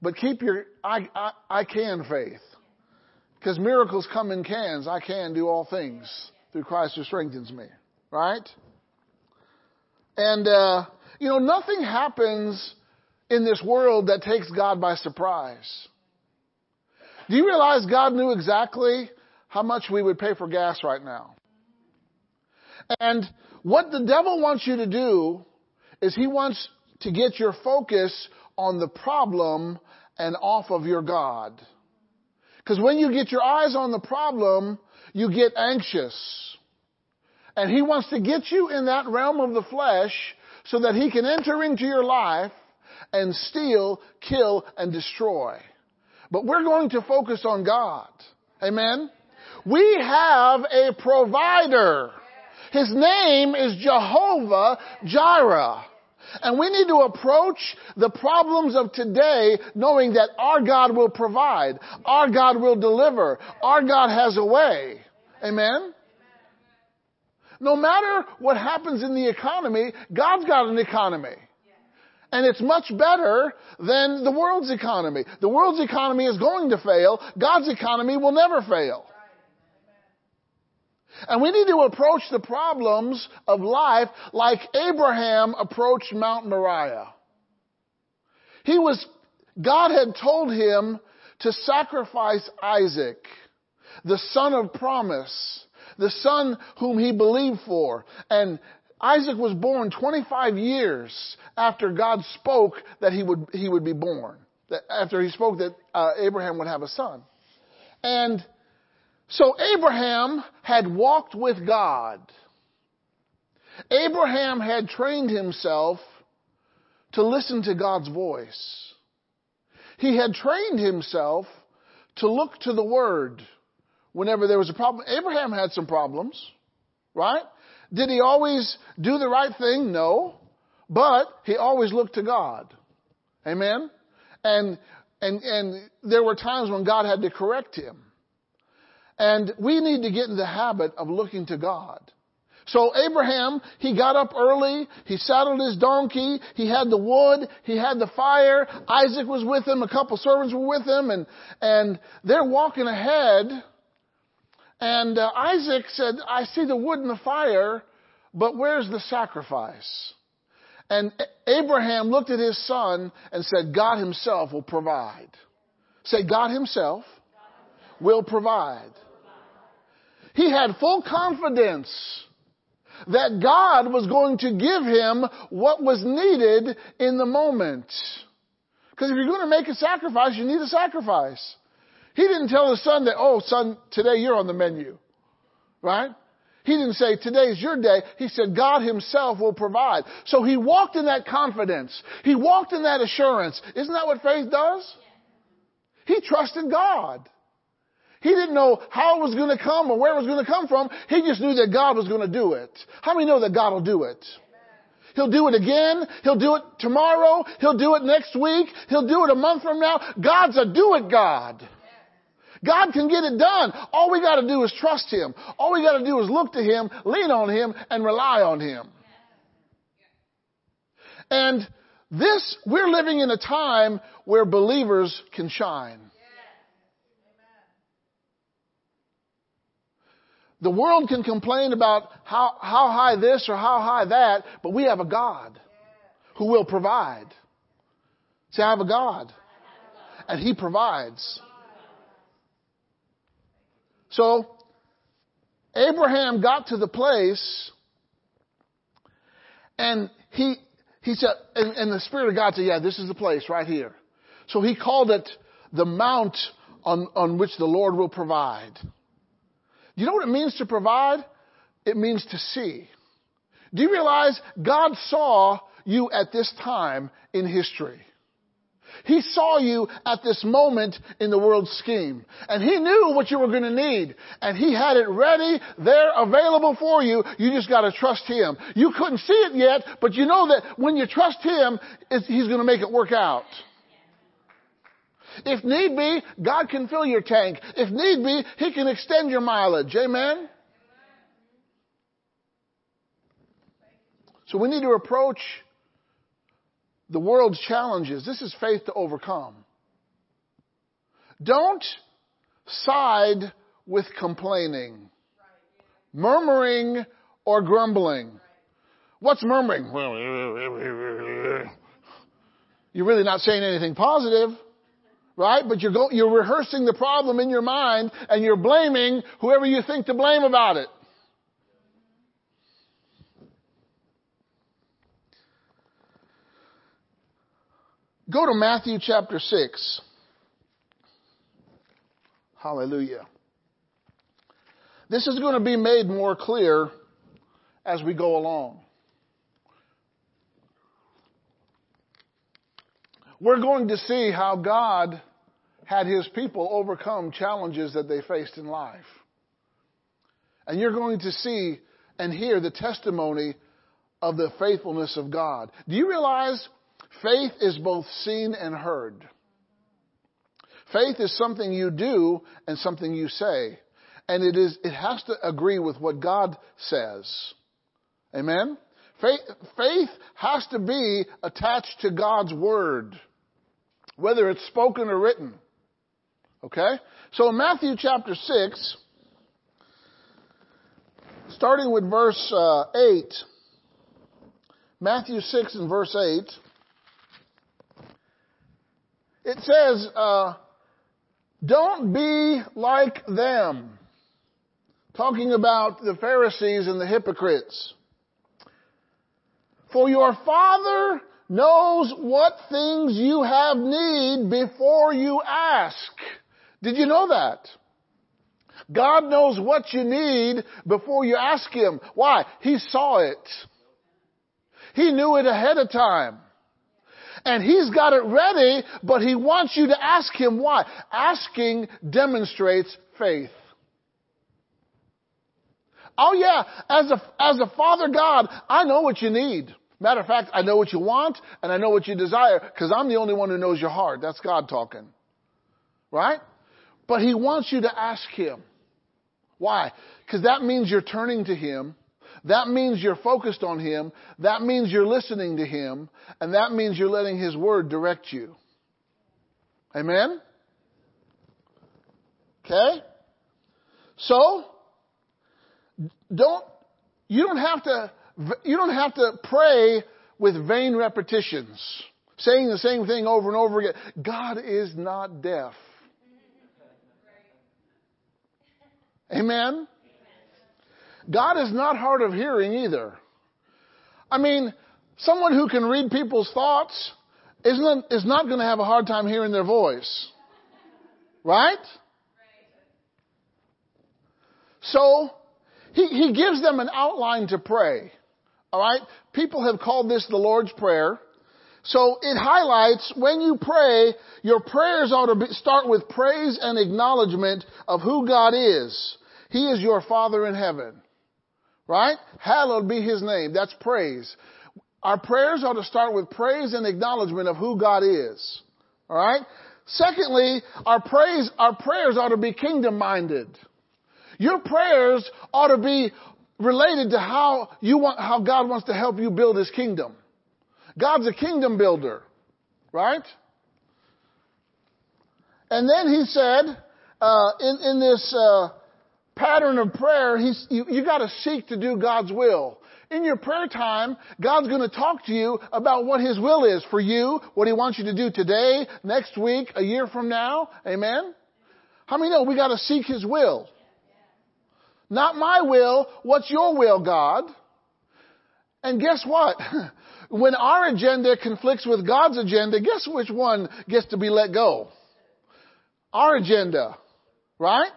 But keep your I can faith, because miracles come in cans. I can do all things through Christ who strengthens me, right? And, nothing happens in this world that takes God by surprise. Do you realize God knew exactly how much we would pay for gas right now? And what the devil wants you to do is he wants to get your focus on the problem and off of your God. Because when you get your eyes on the problem, you get anxious. And he wants to get you in that realm of the flesh so that he can enter into your life and steal, kill, and destroy. But we're going to focus on God. Amen? We have a provider. His name is Jehovah Jireh. And we need to approach the problems of today knowing that our God will provide, our God will deliver, our God has a way. Amen? No matter what happens in the economy, God's got an economy. And it's much better than the world's economy. The world's economy is going to fail. God's economy will never fail. And we need to approach the problems of life like Abraham approached Mount Moriah. God had told him to sacrifice Isaac, the son of promise, the son whom he believed for. And Isaac was born 25 years after God spoke that he would be born. After he spoke that Abraham would have a son. And so Abraham had walked with God. Abraham had trained himself to listen to God's voice. He had trained himself to look to the Word whenever there was a problem. Abraham had some problems, right? Did he always do the right thing? No. But he always looked to God. Amen? And there were times when God had to correct him. And we need to get in the habit of looking to God. So Abraham, he got up early, he saddled his donkey, he had the wood, he had the fire, Isaac was with him, a couple servants were with him, and they're walking ahead. And Isaac said, I see the wood and the fire, but where's the sacrifice? And Abraham looked at his son and said, God himself will provide. Say, God himself will provide. He had full confidence that God was going to give him what was needed in the moment. Because if you're going to make a sacrifice, you need a sacrifice. He didn't tell his son that, oh, son, today you're on the menu, right? He didn't say, today's your day. He said, God himself will provide. So he walked in that confidence. He walked in that assurance. Isn't that what faith does? He trusted God. He didn't know how it was going to come or where it was going to come from. He just knew that God was going to do it. How many know that God will do it? He'll do it again. He'll do it tomorrow. He'll do it next week. He'll do it a month from now. God's a do-it God. God can get it done. All we got to do is trust him. All we got to do is look to him, lean on him, and rely on him. And this, we're living in a time where believers can shine. The world can complain about how high this or how high that, but we have a God who will provide. See, I have a God, and he provides. So Abraham got to the place, and he said, and the Spirit of God said, yeah, this is the place right here. So he called it the mount on which the Lord will provide. You know what it means to provide? It means to see. Do you realize God saw you at this time in history? He saw you at this moment in the world's scheme. And he knew what you were going to need. And he had it ready, there, available for you. You just got to trust him. You couldn't see it yet, but you know that when you trust him, he's going to make it work out. If need be, God can fill your tank. If need be, he can extend your mileage. Amen? So we need to approach the world's challenges. This is faith to overcome. Don't side with complaining, murmuring, or grumbling. What's murmuring? You're really not saying anything positive. Right? But you're rehearsing the problem in your mind, and you're blaming whoever you think to blame about it. Go to Matthew chapter 6. Hallelujah. This is going to be made more clear as we go along. We're going to see how God had his people overcome challenges that they faced in life. And you're going to see and hear the testimony of the faithfulness of God. Do you realize faith is both seen and heard? Faith is something you do and something you say. And it has to agree with what God says. Amen? Faith has to be attached to God's word, whether it's spoken or written. Okay? So in Matthew chapter 6, starting with verse 8, Matthew 6 and verse 8, it says, don't be like them. Talking about the Pharisees and the hypocrites. For your Father knows what things you have need before you ask. Did you know that? God knows what you need before you ask him. Why? He saw it. He knew it ahead of time. And he's got it ready, but he wants you to ask him why. Asking demonstrates faith. Oh yeah, as a Father God, I know what you need. Matter of fact, I know what you want and I know what you desire because I'm the only one who knows your heart. That's God talking. Right? But he wants you to ask him. Why? Because that means you're turning to him. That means you're focused on him. That means you're listening to him. And that means you're letting his word direct you. Amen? Okay? So, you don't have to pray with vain repetitions, saying the same thing over and over again. God is not deaf. Amen? God is not hard of hearing either. I mean, someone who can read people's thoughts is not going to have a hard time hearing their voice. Right? So, he gives them an outline to pray. All right? People have called this the Lord's Prayer. So, it highlights when you pray, your prayers ought to start with praise and acknowledgement of who God is. He is your Father in heaven. Right? Hallowed be his name. That's praise. Our prayers ought to start with praise and acknowledgement of who God is. All right? Secondly, our prayers ought to be kingdom-minded. Your prayers ought to be related to how God wants to help you build his kingdom. God's a kingdom builder, right? And then he said, in this pattern of prayer, you got to seek to do God's will. In your prayer time, God's going to talk to you about what his will is for you, what he wants you to do today, next week, a year from now. Amen? How many know we got to seek his will? Not my will, what's your will, God? And guess what? When our agenda conflicts with God's agenda, guess which one gets to be let go? Our agenda, right?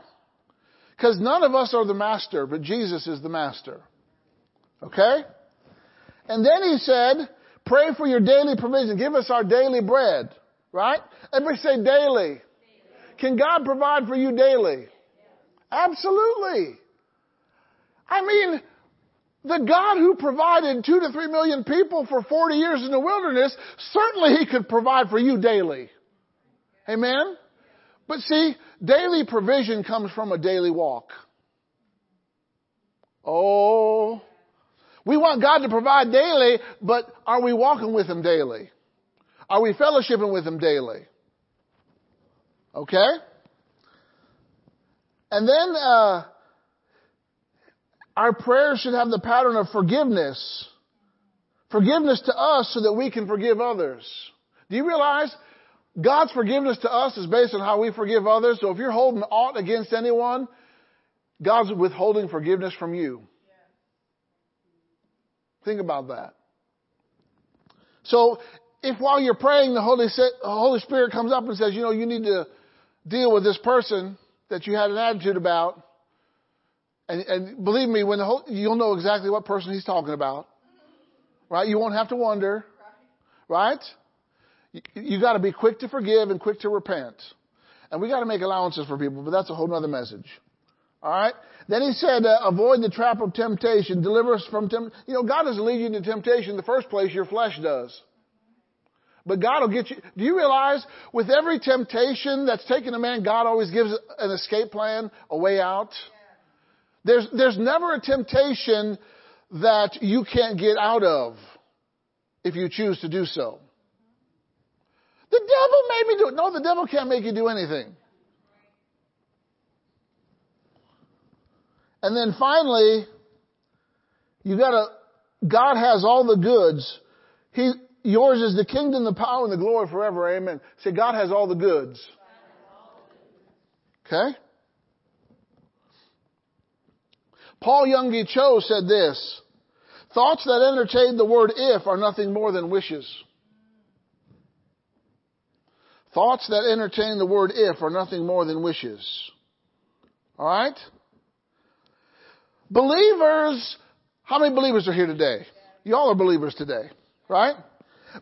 Because none of us are the master, but Jesus is the master. Okay? And then he said, pray for your daily provision. Give us our daily bread, right? Everybody say daily. Can God provide for you daily? Absolutely. I mean, the God who provided 2 to 3 million people for 40 years in the wilderness, certainly he could provide for you daily. Amen? But see, daily provision comes from a daily walk. Oh, we want God to provide daily, but are we walking with him daily? Are we fellowshipping with him daily? Okay? And then, our prayers should have the pattern of forgiveness. Forgiveness to us so that we can forgive others. Do you realize God's forgiveness to us is based on how we forgive others? So if you're holding aught against anyone, God's withholding forgiveness from you. Think about that. So if while you're praying, the Holy Spirit comes up and says, you need to deal with this person that you had an attitude about. And believe me, when you'll know exactly what person he's talking about, right? You won't have to wonder, right? You got to be quick to forgive and quick to repent, and we got to make allowances for people, but that's a whole other message. All right. Then he said, avoid the trap of temptation, deliver us from temptation. God doesn't lead you into temptation in the first place; your flesh does. But God will get you. Do you realize with every temptation that's taken a man, God always gives an escape plan, a way out. There's never a temptation that you can't get out of if you choose to do so. The devil made me do it. No, the devil can't make you do anything. And then finally, God has all the goods. Yours is the kingdom, the power, and the glory forever. Amen. Say, God has all the goods. Okay? Paul Youngie Cho said this, thoughts that entertain the word if are nothing more than wishes. Thoughts that entertain the word if are nothing more than wishes. All right? Believers, how many believers are here today? Y'all are believers today, right?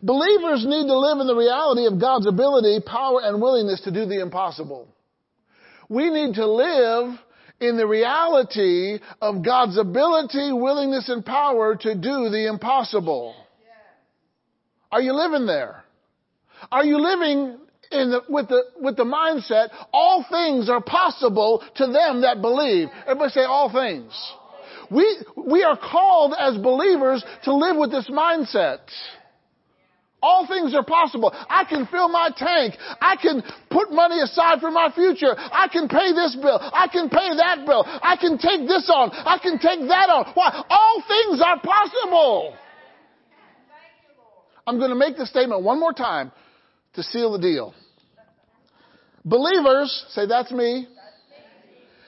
Believers need to live in the reality of God's ability, power, and willingness to do the impossible. We need to live in the reality of God's ability, willingness, and power to do the impossible. Are you living there? Are you living with the mindset, all things are possible to them that believe? Everybody say, all things. We are called as believers to live with this mindset. All things are possible. I can fill my tank. I can put money aside for my future. I can pay this bill. I can pay that bill. I can take this on. I can take that on. Why? All things are possible. I'm going to make this statement one more time to seal the deal. Believers, say that's me,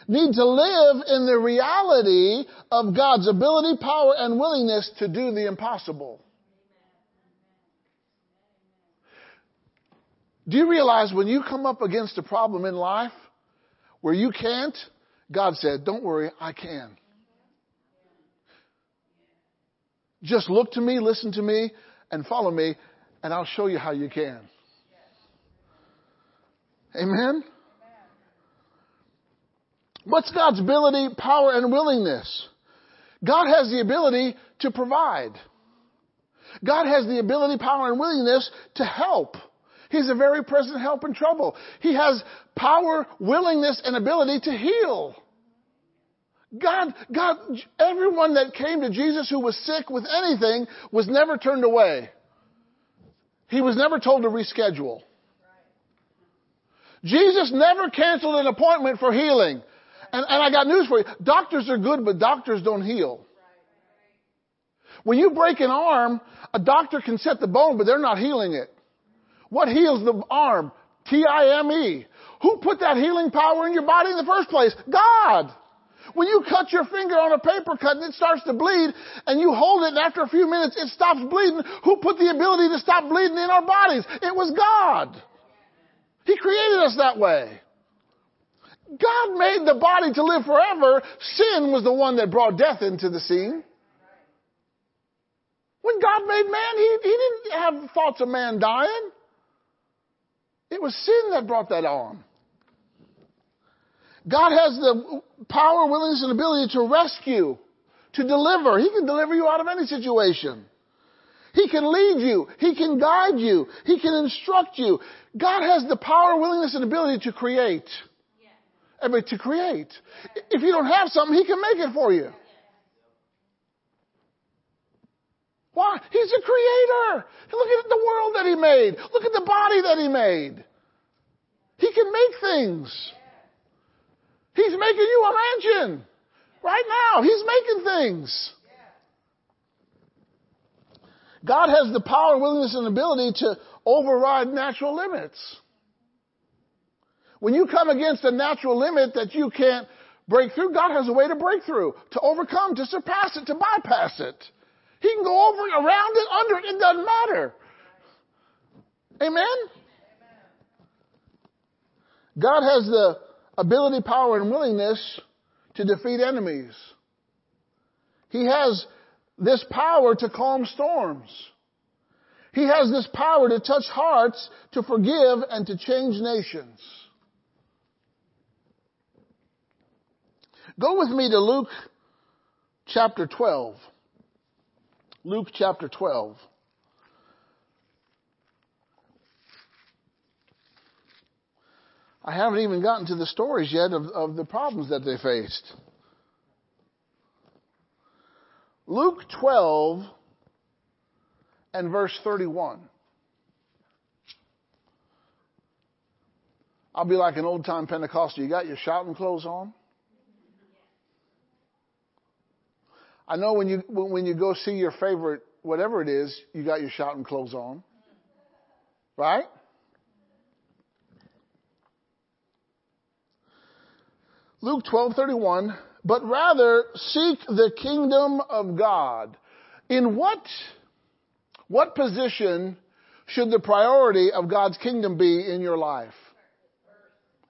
need to live in the reality of God's ability, power, and willingness to do the impossible. Do you realize when you come up against a problem in life where you can't, God said, don't worry, I can. Just look to me, listen to me, and follow me, and I'll show you how you can. Amen? What's God's ability, power, and willingness? God has the ability to provide. God has the ability, power, and willingness to help. He's a very present help in trouble. He has power, willingness, and ability to heal. God, everyone that came to Jesus who was sick with anything was never turned away. He was never told to reschedule. Jesus never canceled an appointment for healing. And I got news for you. Doctors are good, but doctors don't heal. When you break an arm, a doctor can set the bone, but they're not healing it. What heals the arm? time. Who put that healing power in your body in the first place? God. When you cut your finger on a paper cut and it starts to bleed and you hold it and after a few minutes it stops bleeding, who put the ability to stop bleeding in our bodies? It was God. He created us that way. God made the body to live forever. Sin was the one that brought death into the scene. When God made man, he didn't have thoughts of man dying. It was sin that brought that on. God has the power, willingness, and ability to rescue, to deliver. He can deliver you out of any situation. He can lead you. He can guide you. He can instruct you. God has the power, willingness, and ability to create. I mean, to create. If you don't have something, he can make it for you. Why? He's a creator. Look at the world that he made. Look at the body that he made. He can make things. He's making you a mansion right now. He's making things. God has the power, willingness, and ability to override natural limits. When you come against a natural limit that you can't break through, God has a way to break through, to overcome, to surpass it, to bypass it. He can go over it, around it, under it. It doesn't matter. Amen? God has the ability, power, and willingness to defeat enemies. He has this power to calm storms. He has this power to touch hearts, to forgive, and to change nations. Go with me to Luke chapter 12. Luke chapter 12. I haven't even gotten to the stories yet of the problems that they faced. Luke 12 and verse 31. I'll be like an old-time Pentecostal. You got your shouting clothes on? I know when you go see your favorite, whatever it is, you got your shouting clothes on. Right? Luke 12:31, but rather seek the kingdom of God. In what position should the priority of God's kingdom be in your life?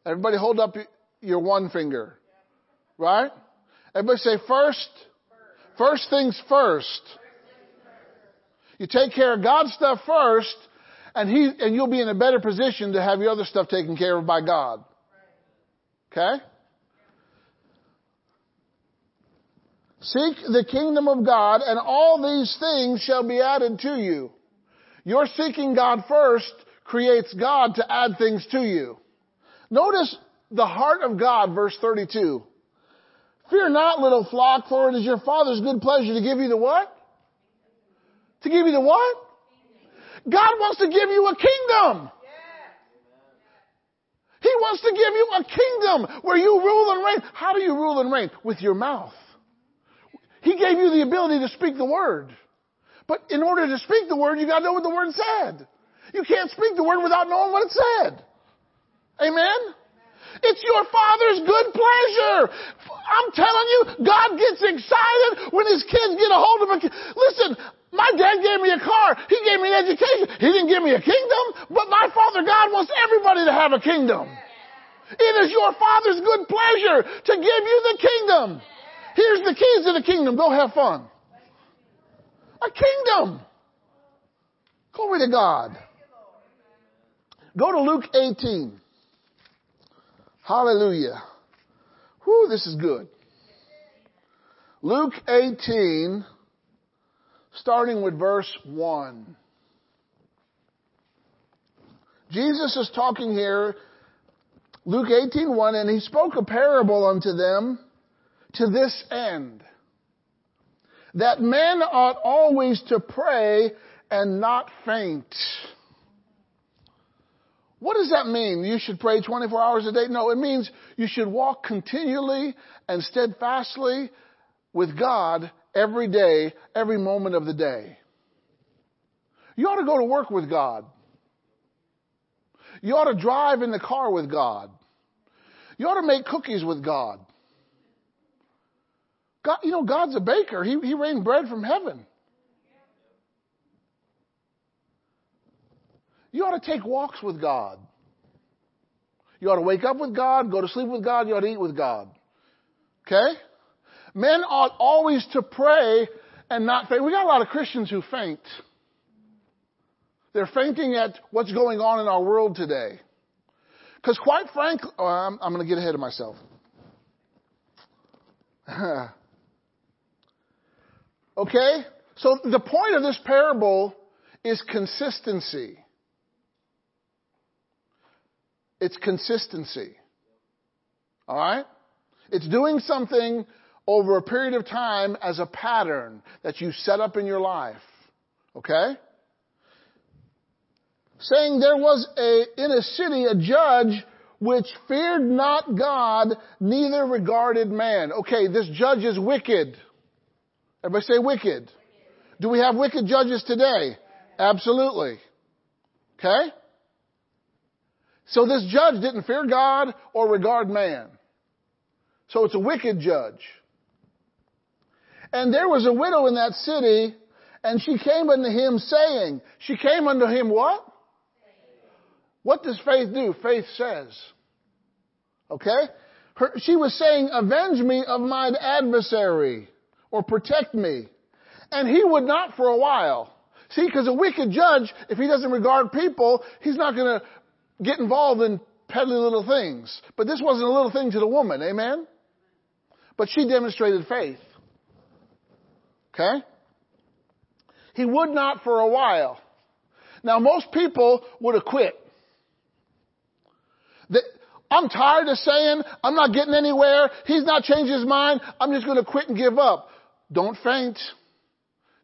Everybody hold up your one finger. Right? Everybody say first. First things first. You take care of God's stuff first, and you'll be in a better position to have your other stuff taken care of by God. Okay? Seek the kingdom of God, and all these things shall be added to you. Your seeking God first creates God to add things to you. Notice the heart of God, verse 32. Fear not, little flock, for it is your Father's good pleasure to give you the what? To give you the what? God wants to give you a kingdom. He wants to give you a kingdom where you rule and reign. How do you rule and reign? With your mouth. He gave you the ability to speak the word. But in order to speak the word, you got to know what the word said. You can't speak the word without knowing what it said. Amen? It's your Father's good pleasure. I'm telling you, God gets excited when his kids get a hold of a kid. Listen, my dad gave me a car. He gave me an education. He didn't give me a kingdom, but my Father God wants everybody to have a kingdom. It is your Father's good pleasure to give you the kingdom. Here's the keys to the kingdom. Go have fun. A kingdom. Glory to God. Go to Luke 18. Hallelujah. Whew, this is good. Luke 18, starting with verse 1. Jesus is talking here, Luke 18, 1, and he spoke a parable unto them to this end, that men ought always to pray and not faint. What does that mean? You should pray 24 hours a day? No, it means you should walk continually and steadfastly with God every day, every moment of the day. You ought to go to work with God. You ought to drive in the car with God. You ought to make cookies with God. God, you know, God's a baker. He rained bread from heaven. You ought to take walks with God. You ought to wake up with God, go to sleep with God, you ought to eat with God. Okay? Men ought always to pray and not faint. We got a lot of Christians who faint. They're fainting at what's going on in our world today. Because quite frankly, I'm going to get ahead of myself. Okay? So the point of this parable is consistency. It's consistency. All right? It's doing something over a period of time as a pattern that you set up in your life. Okay? Saying there was in a city a judge which feared not God, neither regarded man. Okay, this judge is wicked. Everybody say wicked. Do we have wicked judges today? Absolutely. Okay? So this judge didn't fear God or regard man. So it's a wicked judge. And there was a widow in that city, and she came unto him saying, she came unto him what? What does faith do? Faith says. Okay? She was saying, avenge me of my adversary, or protect me. And he would not for a while. See, because a wicked judge, if he doesn't regard people, he's not going to get involved in petty little things. But this wasn't a little thing to the woman, amen? But she demonstrated faith. Okay? He would not for a while. Now, most people would have quit. I'm tired of saying, I'm not getting anywhere. He's not changed his mind. I'm just going to quit and give up. Don't faint.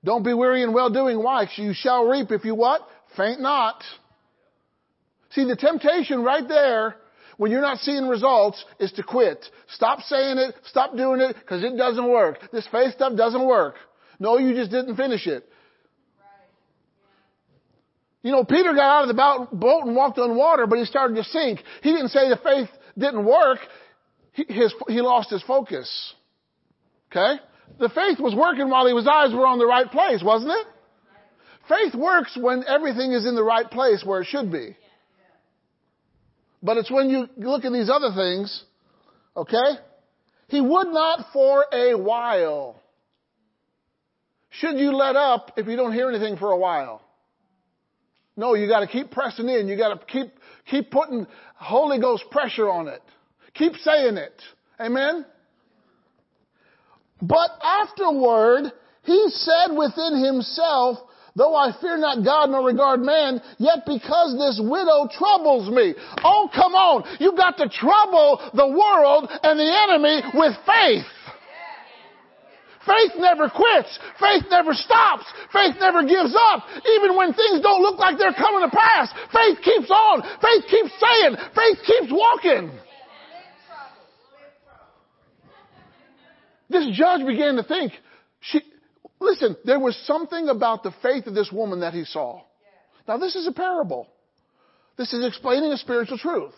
Don't be weary in well-doing. Why? You shall reap if you what? Faint not. See, the temptation right there, when you're not seeing results, is to quit. Stop saying it. Stop doing it, because it doesn't work. This faith stuff doesn't work. No, you just didn't finish it. You know, Peter got out of the boat and walked on water, but he started to sink. He didn't say the faith didn't work. He lost his focus. Okay? The faith was working while his eyes were on the right place, wasn't it? Faith works when everything is in the right place where it should be. But it's when you look at these other things, okay? He would not for a while. Should you let up if you don't hear anything for a while? No, you got to keep pressing in. You got to keep putting Holy Ghost pressure on it. Keep saying it. Amen? But afterward, he said within himself, though I fear not God nor regard man, yet because this widow troubles me. Oh, come on. You got to trouble the world and the enemy with faith. Faith never quits. Faith never stops. Faith never gives up. Even when things don't look like they're coming to pass, faith keeps on. Faith keeps saying. Faith keeps walking. This judge began to think, Listen, there was something about the faith of this woman that he saw. Now, this is a parable. This is explaining a spiritual truth.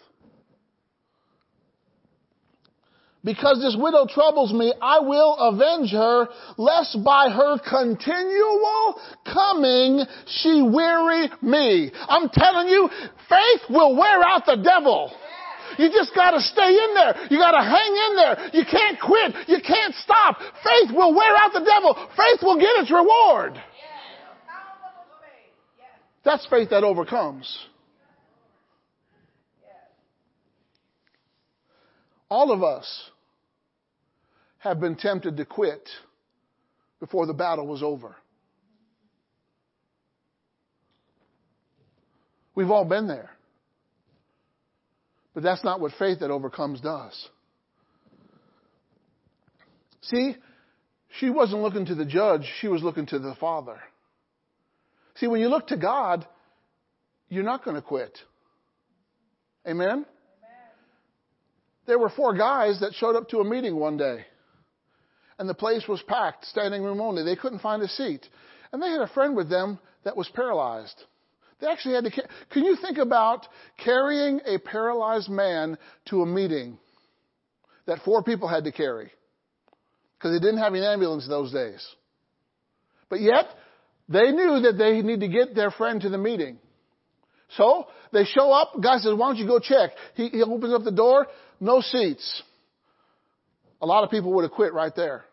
Because this widow troubles me, I will avenge her, lest by her continual coming she weary me. I'm telling you, faith will wear out the devil. You just got to stay in there. You got to hang in there. You can't quit. You can't stop. Faith will wear out the devil. Faith will get its reward. That's faith that overcomes. All of us have been tempted to quit before the battle was over. We've all been there. But that's not what faith that overcomes does. See, she wasn't looking to the judge. She was looking to the Father. See, when you look to God, you're not going to quit. Amen? There were four guys that showed up to a meeting one day, and the place was packed, standing room only. They couldn't find a seat, and they had a friend with them that was paralyzed. They actually had to. Can you think about carrying a paralyzed man to a meeting that four people had to carry? Because they didn't have an ambulance those days. But yet, they knew that they need to get their friend to the meeting. So they show up. Guy says, "Why don't you go check?" He opens up the door. No seats. A lot of people would have quit right there.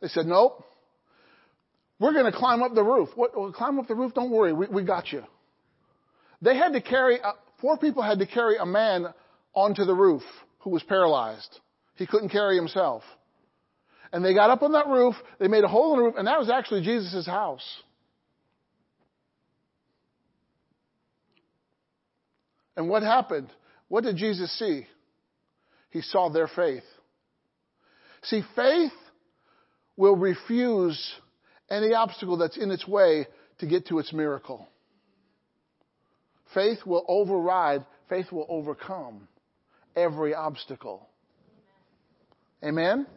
They said, "Nope. We're going to climb up the roof." "What? We'll climb up the roof? Don't worry. We got you." They had to carry, four people had to carry a man onto the roof who was paralyzed. He couldn't carry himself. And they got up on that roof. They made a hole in the roof. And that was actually Jesus' house. And what happened? What did Jesus see? He saw their faith. See, faith will refuse any obstacle that's in its way to get to its miracle. Faith will override, faith will overcome every obstacle. Amen?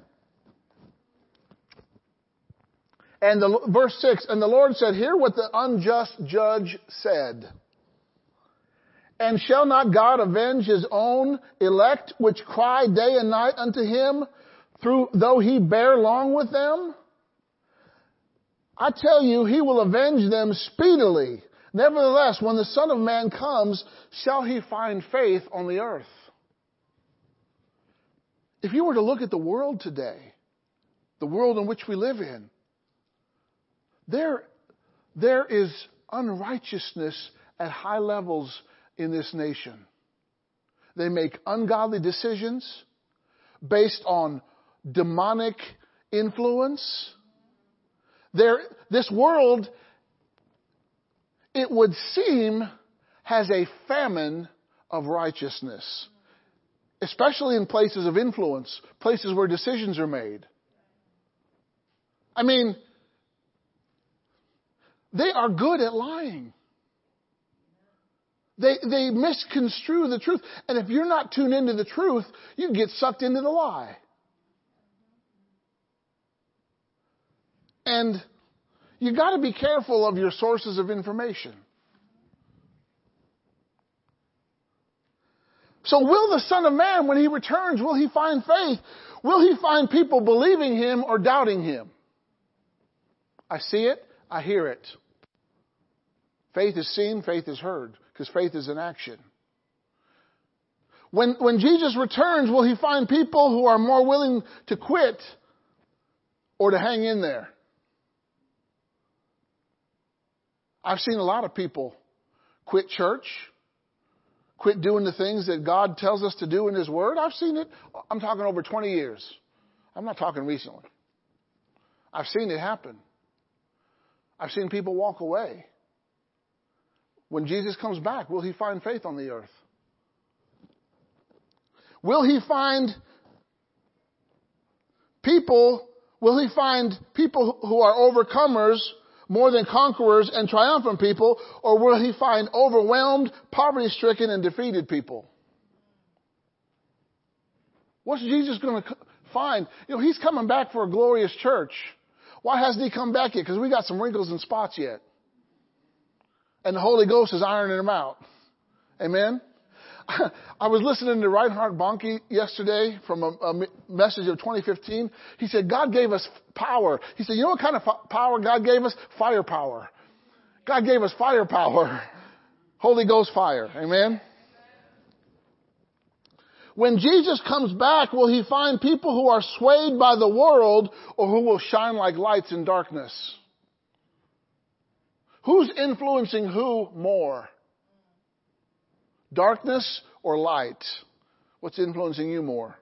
And verse 6, and the Lord said, "Hear what the unjust judge said. And shall not God avenge his own elect, which cry day and night unto him, though he bear long with them? I tell you, he will avenge them speedily. Nevertheless, when the Son of Man comes, shall he find faith on the earth?" If you were to look at the world today, the world in which we live in, there is unrighteousness at high levels in this nation. They make ungodly decisions based on demonic influence. This world, it would seem, has a famine of righteousness, especially in places of influence, places where decisions are made. I mean, they are good at lying. They misconstrue the truth. And if you're not tuned into the truth, you get sucked into the lie. And you got to be careful of your sources of information. So will the Son of Man, when he returns, will he find faith? Will he find people believing him or doubting him? I see it. I hear it. Faith is seen. Faith is heard. Because faith is an action. When Jesus returns, will he find people who are more willing to quit or to hang in there? I've seen a lot of people quit church, quit doing the things that God tells us to do in his word. I've seen it. I'm talking over 20 years. I'm not talking recently. I've seen it happen. I've seen people walk away. When Jesus comes back, will he find faith on the earth? Will he find people who are overcomers more than conquerors and triumphant people, or will he find overwhelmed, poverty-stricken, and defeated people? What's Jesus going to find? You know, he's coming back for a glorious church. Why hasn't he come back yet? Because we got some wrinkles and spots yet. And the Holy Ghost is ironing them out. Amen? I was listening to Reinhard Bonnke yesterday from a message of 2015. He said, God gave us power. He said, you know what kind of power God gave us? Firepower. God gave us firepower. Holy Ghost fire. Amen? When Jesus comes back, will he find people who are swayed by the world or who will shine like lights in darkness? Who's influencing who more? Darkness or light? What's influencing you more?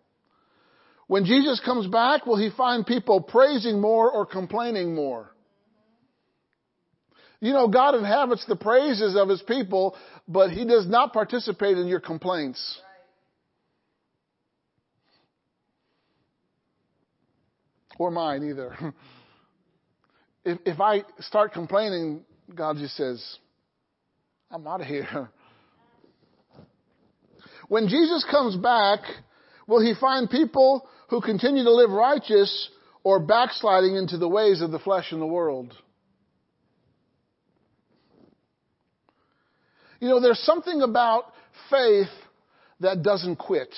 When Jesus comes back, will he find people praising more or complaining more? You know, God inhabits the praises of his people, but he does not participate in your complaints. Or mine either. If I start complaining, God just says, I'm out of here. When Jesus comes back, will he find people who continue to live righteous or backsliding into the ways of the flesh and the world? You know, there's something about faith that doesn't quit.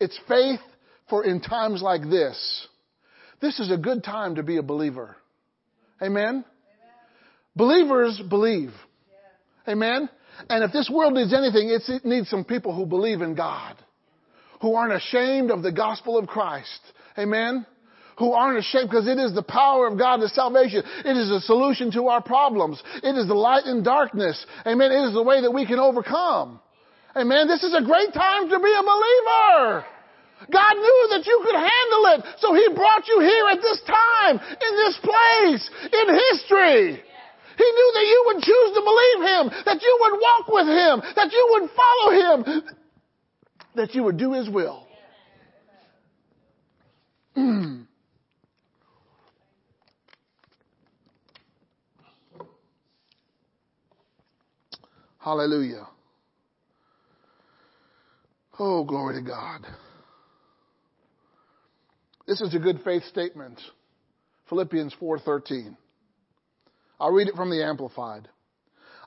It's faith for in times like this. This is a good time to be a believer. Amen? Amen. Believers believe. Yeah. Amen? And if this world needs anything, it needs some people who believe in God, who aren't ashamed of the gospel of Christ. Amen? Who aren't ashamed, because it is the power of God to salvation. It is a solution to our problems. It is the light in darkness. Amen? It is the way that we can overcome. Amen? This is a great time to be a believer. God knew that you could handle it, so he brought you here at this time, in this place, in history. He knew that you would choose to believe him, that you would walk with him, that you would follow him, that you would do his will. Hallelujah. Oh, glory to God. This is a good faith statement. Philippians 4:13. I'll read it from the Amplified.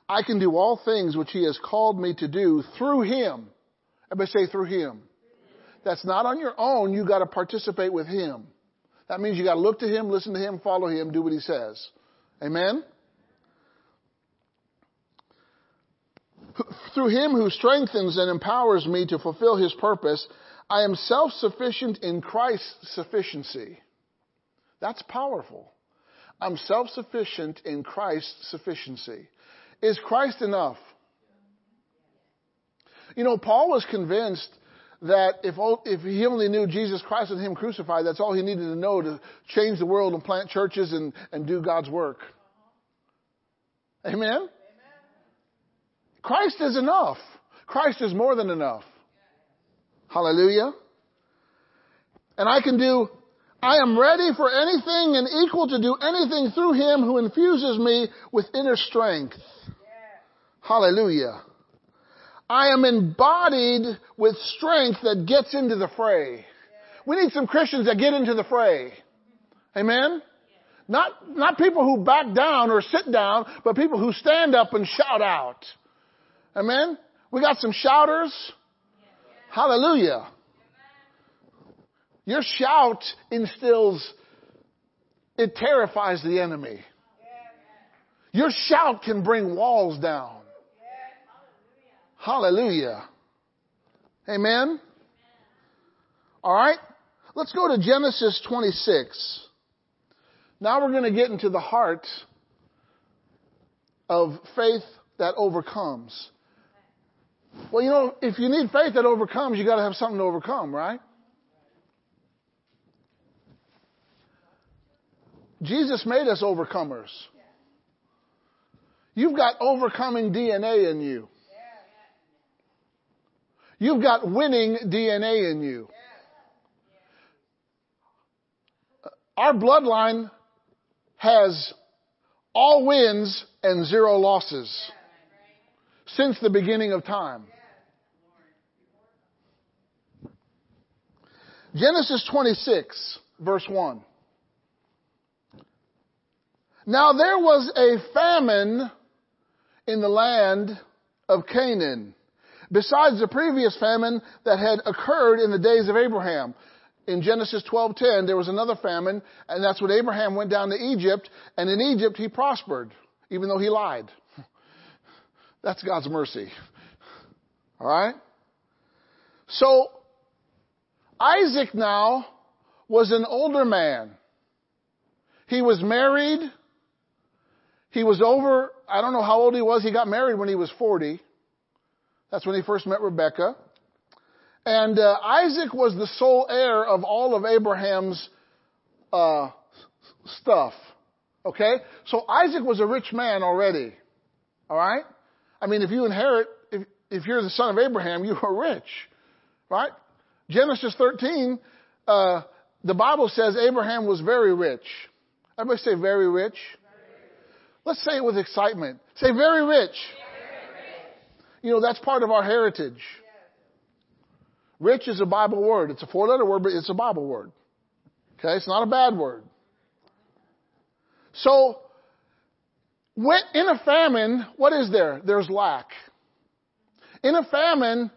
I can do all things which he has called me to do through him. Everybody say through him. That's not on your own. You got to participate with him. That means you got to look to him, listen to him, follow him, do what he says. Amen? Through him who strengthens and empowers me to fulfill his purpose, I am self-sufficient in Christ's sufficiency. That's powerful. I'm self-sufficient in Christ's sufficiency. Is Christ enough? You know, Paul was convinced that if he only knew Jesus Christ and him crucified, that's all he needed to know to change the world and plant churches and do God's work. Amen? Amen. Christ is enough. Christ is more than enough. Hallelujah. And I am ready for anything and equal to do anything through him who infuses me with inner strength. Yeah. Hallelujah. I am embodied with strength that gets into the fray. Yeah. We need some Christians that get into the fray. Amen? Yeah. Not people who back down or sit down, but people who stand up and shout out. Amen? We got some shouters. Hallelujah. Your shout it terrifies the enemy. Your shout can bring walls down. Hallelujah. Amen. All right. Let's go to Genesis 26. Now we're going to get into the heart of faith that overcomes. Well, you know, if you need faith that overcomes, you got to have something to overcome, right? Jesus made us overcomers. You've got overcoming DNA in you. You've got winning DNA in you. Our bloodline has all wins and zero losses. Since the beginning of time. Genesis 26, verse 1. Now there was a famine in the land of Canaan, besides the previous famine that had occurred in the days of Abraham. In Genesis 12:10, there was another famine, and that's when Abraham went down to Egypt, and in Egypt he prospered, even though he lied. That's God's mercy. All right? So Isaac now was an older man. He was married. He was over, I don't know how old he was. He got married when he was 40. That's when he first met Rebekah. And Isaac was the sole heir of all of Abraham's stuff. Okay? So Isaac was a rich man already. All right? I mean, if you inherit, if you're the son of Abraham, you are rich. Right? Genesis 13, the Bible says Abraham was very rich. Everybody say very rich. Let's say it with excitement. Say very rich. Very rich. You know, that's part of our heritage. Rich is a Bible word. It's a four-letter word, but it's a Bible word. Okay? It's not a bad word. So, in a famine, what is there? There's lack. In a famine,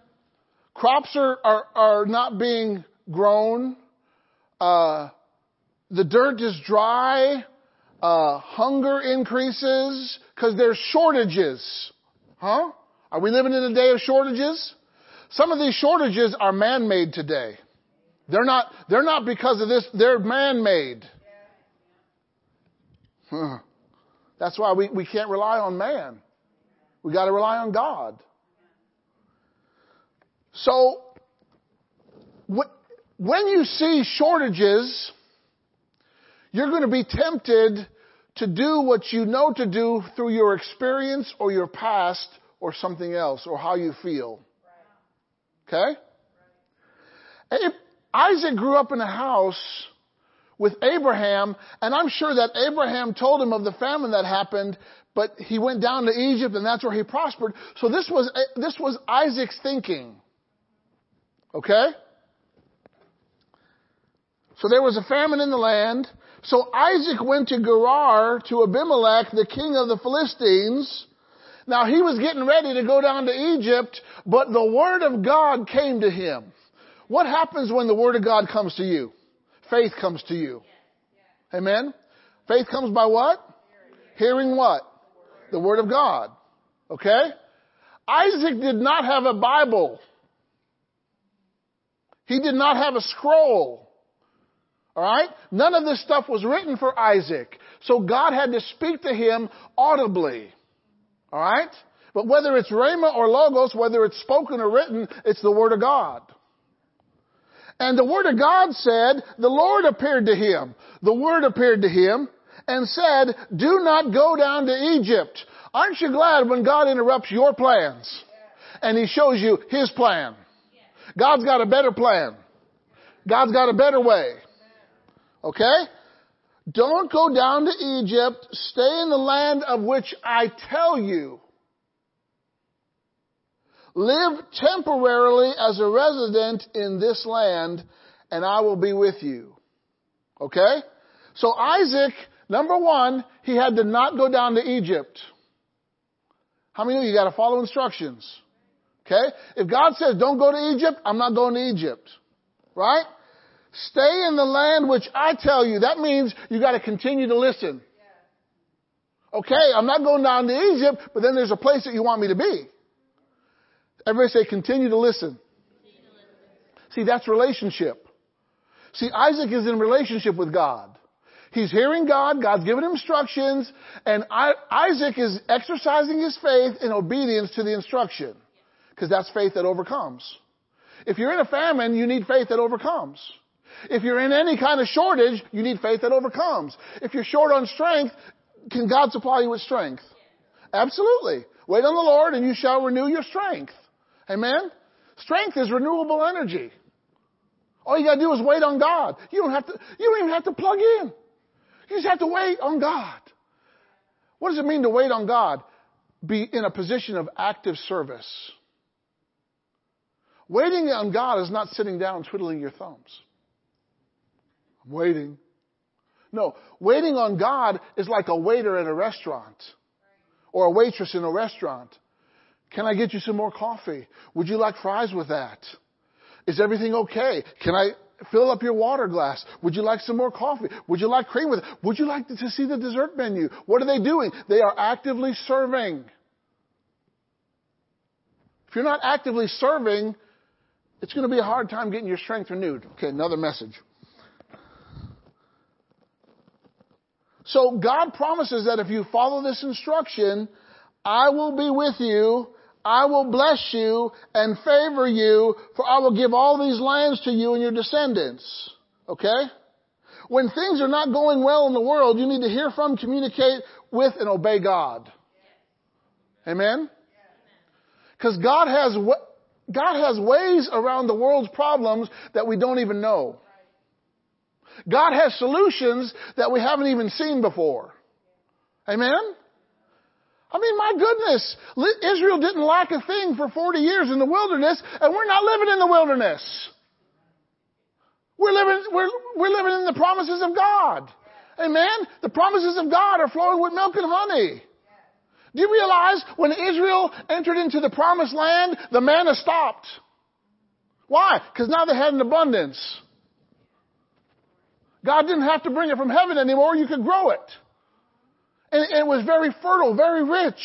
crops are not being grown. The dirt is dry. Hunger increases because there's shortages. Huh? Are we living in a day of shortages? Some of these shortages are man-made today. They're not because of this. They're man-made. Huh. That's why we can't rely on man. We got to rely on God. So when you see shortages, you're going to be tempted to do what you know to do through your experience or your past or something else or how you feel. Okay? Isaac grew up in a house with Abraham, and I'm sure that Abraham told him of the famine that happened, but he went down to Egypt and that's where he prospered. So this was Isaac's thinking. Okay? So there was a famine in the land. So Isaac went to Gerar to Abimelech, the king of the Philistines. Now he was getting ready to go down to Egypt, but the word of God came to him. What happens when the word of God comes to you? Faith comes to you. Amen? Faith comes by what? Hearing what? The word of God. Okay? Isaac did not have a Bible. He did not have a scroll. All right? None of this stuff was written for Isaac. So God had to speak to him audibly. All right? But whether it's Rhema or Logos, whether it's spoken or written, it's the Word of God. And the Word of God said, the Lord appeared to him. The Word appeared to him and said, do not go down to Egypt. Aren't you glad when God interrupts your plans and He shows you His plan? God's got a better plan. God's got a better way. Okay? Don't go down to Egypt. Stay in the land of which I tell you. Live temporarily as a resident in this land, and I will be with you. Okay? So Isaac, number one, he had to not go down to Egypt. How many of you got to follow instructions? Okay? If God says, don't go to Egypt, I'm not going to Egypt. Right? Stay in the land which I tell you. That means you got to continue to listen. Okay, I'm not going down to Egypt, but then there's a place that you want me to be. Everybody say, continue to listen. See, that's relationship. See, Isaac is in relationship with God. He's hearing God. God's giving him instructions. And Isaac is exercising his faith in obedience to the instruction. Because that's faith that overcomes. If you're in a famine, you need faith that overcomes. If you're in any kind of shortage, you need faith that overcomes. If you're short on strength, can God supply you with strength? Absolutely. Wait on the Lord and you shall renew your strength. Amen? Strength is renewable energy. All you got to do is wait on God. You don't even have to plug in. You just have to wait on God. What does it mean to wait on God? Be in a position of active service. Waiting on God is not sitting down twiddling your thumbs. I'm waiting. No, waiting on God is like a waiter at a restaurant or a waitress in a restaurant. Can I get you some more coffee? Would you like fries with that? Is everything okay? Can I fill up your water glass? Would you like some more coffee? Would you like cream with it? Would you like to see the dessert menu? What are they doing? They are actively serving. If you're not actively serving, it's going to be a hard time getting your strength renewed. Okay, another message. So God promises that if you follow this instruction, I will be with you, I will bless you and favor you, for I will give all these lands to you and your descendants. Okay? When things are not going well in the world, you need to hear from, communicate with, and obey God. Amen? Because God has ways around the world's problems that we don't even know. God has solutions that we haven't even seen before. Amen? I mean, my goodness, Israel didn't lack a thing for 40 years in the wilderness, and we're not living in the wilderness. We're living in the promises of God. Amen? The promises of God are flowing with milk and honey. Do you realize when Israel entered into the promised land, the manna stopped? Why? Because now they had an abundance. God didn't have to bring it from heaven anymore. You could grow it. And it was very fertile, very rich.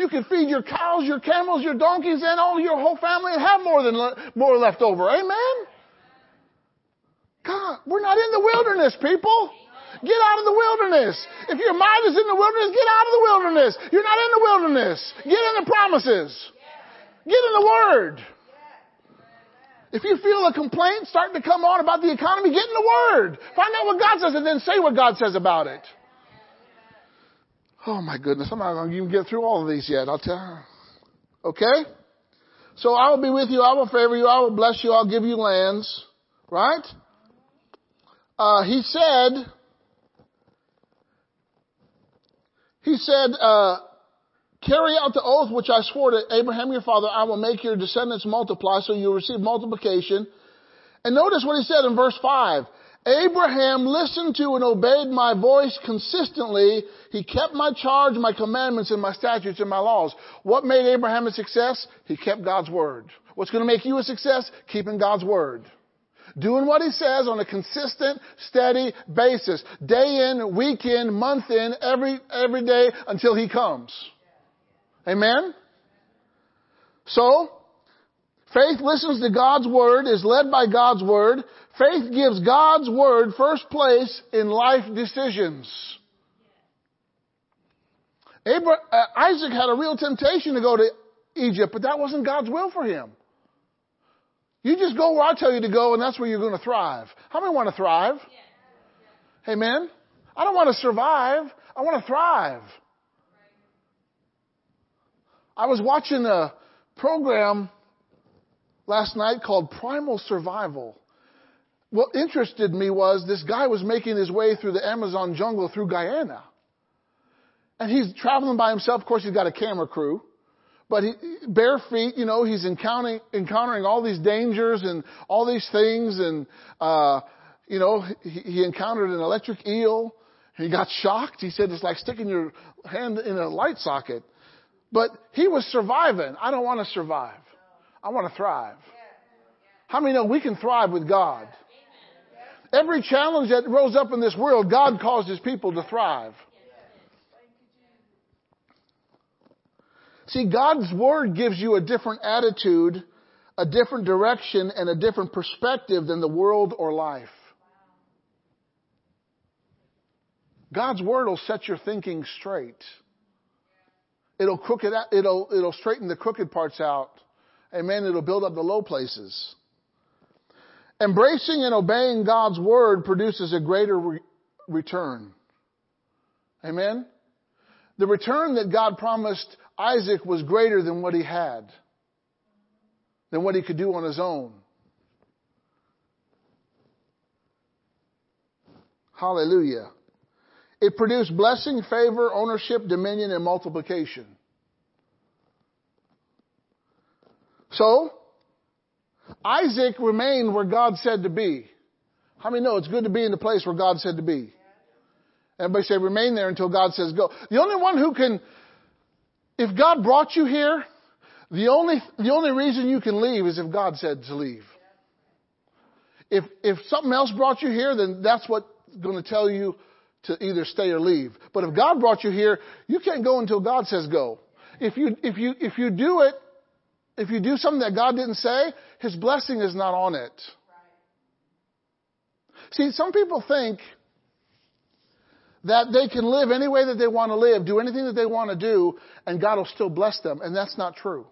You could feed your cows, your camels, your donkeys, and all your whole family and have more left over. Amen? God, we're not in the wilderness, people. Get out of the wilderness. If your mind is in the wilderness, get out of the wilderness. You're not in the wilderness. Get in the promises. Get in the Word. If you feel a complaint starting to come on about the economy, get in the Word. Find out what God says and then say what God says about it. Oh, my goodness. I'm not going to even get through all of these yet. I'll tell you. Okay? So I will be with you. I will favor you. I will bless you. I'll give you lands. Right? He said, carry out the oath which I swore to Abraham your father. I will make your descendants multiply, so you'll receive multiplication. And notice what he said in verse 5. Abraham listened to and obeyed my voice consistently. He kept my charge, my commandments, and my statutes and my laws. What made Abraham a success? He kept God's word. What's going to make you a success? Keeping God's word. Doing what he says on a consistent, steady basis. Day in, week in, month in, every day until he comes. Amen? So, faith listens to God's word, is led by God's word. Faith gives God's word first place in life decisions. Isaac had a real temptation to go to Egypt, but that wasn't God's will for him. You just go where I tell you to go, and that's where you're going to thrive. How many want to thrive? Yeah. Amen? I don't want to survive. I want to thrive. I was watching a program last night called Primal Survival. What interested me was this guy was making his way through the Amazon jungle through Guyana. And he's traveling by himself. Of course, he's got a camera crew. But bare feet, you know, he's encountering all these dangers and all these things. And, you know, he encountered an electric eel. He got shocked. He said it's like sticking your hand in a light socket. But he was surviving. I don't want to survive. I want to thrive. How many know we can thrive with God? Every challenge that rose up in this world, God caused his people to thrive. See, God's word gives you a different attitude, a different direction, and a different perspective than the world or life. God's word will set your thinking straight. It'll crooked out, it'll straighten the crooked parts out. Amen. It'll build up the low places. Embracing and obeying God's word produces a greater return. Amen. The return that God promised Isaac was greater than what he had, than what he could do on his own. Hallelujah. It produced blessing, favor, ownership, dominion, and multiplication. So, Isaac remained where God said to be. How many know it's good to be in the place where God said to be? Everybody say, remain there until God says go. The only one who can, if God brought you here, the only reason you can leave is if God said to leave. If something else brought you here, then that's what's going to tell you to either stay or leave. But if God brought you here, you can't go until God says go. If you do it, if you do something that God didn't say, His blessing is not on it. See, some people think that they can live any way that they want to live, do anything that they want to do, and God will still bless them. And that's not true.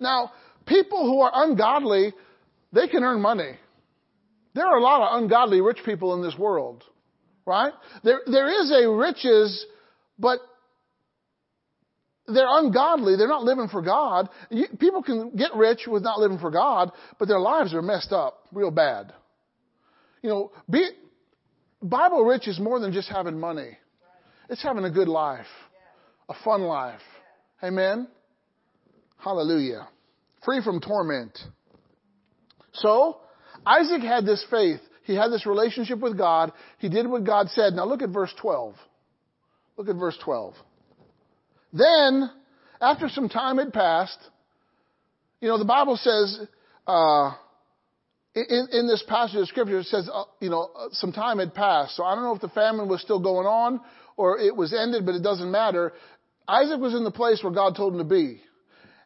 Now, people who are ungodly, they can earn money. There are a lot of ungodly rich people in this world, right? There is a riches, but they're ungodly. They're not living for God. People can get rich with not living for God, but their lives are messed up real bad. You know, Bible rich is more than just having money. It's having a good life, a fun life. Amen? Hallelujah. Free from torment. So, Isaac had this faith. He had this relationship with God. He did what God said. Now look at verse 12. Look at verse 12. Then, after some time had passed, you know, the Bible says, in this passage of Scripture, it says, some time had passed. So I don't know if the famine was still going on or it was ended, but it doesn't matter. Isaac was in the place where God told him to be.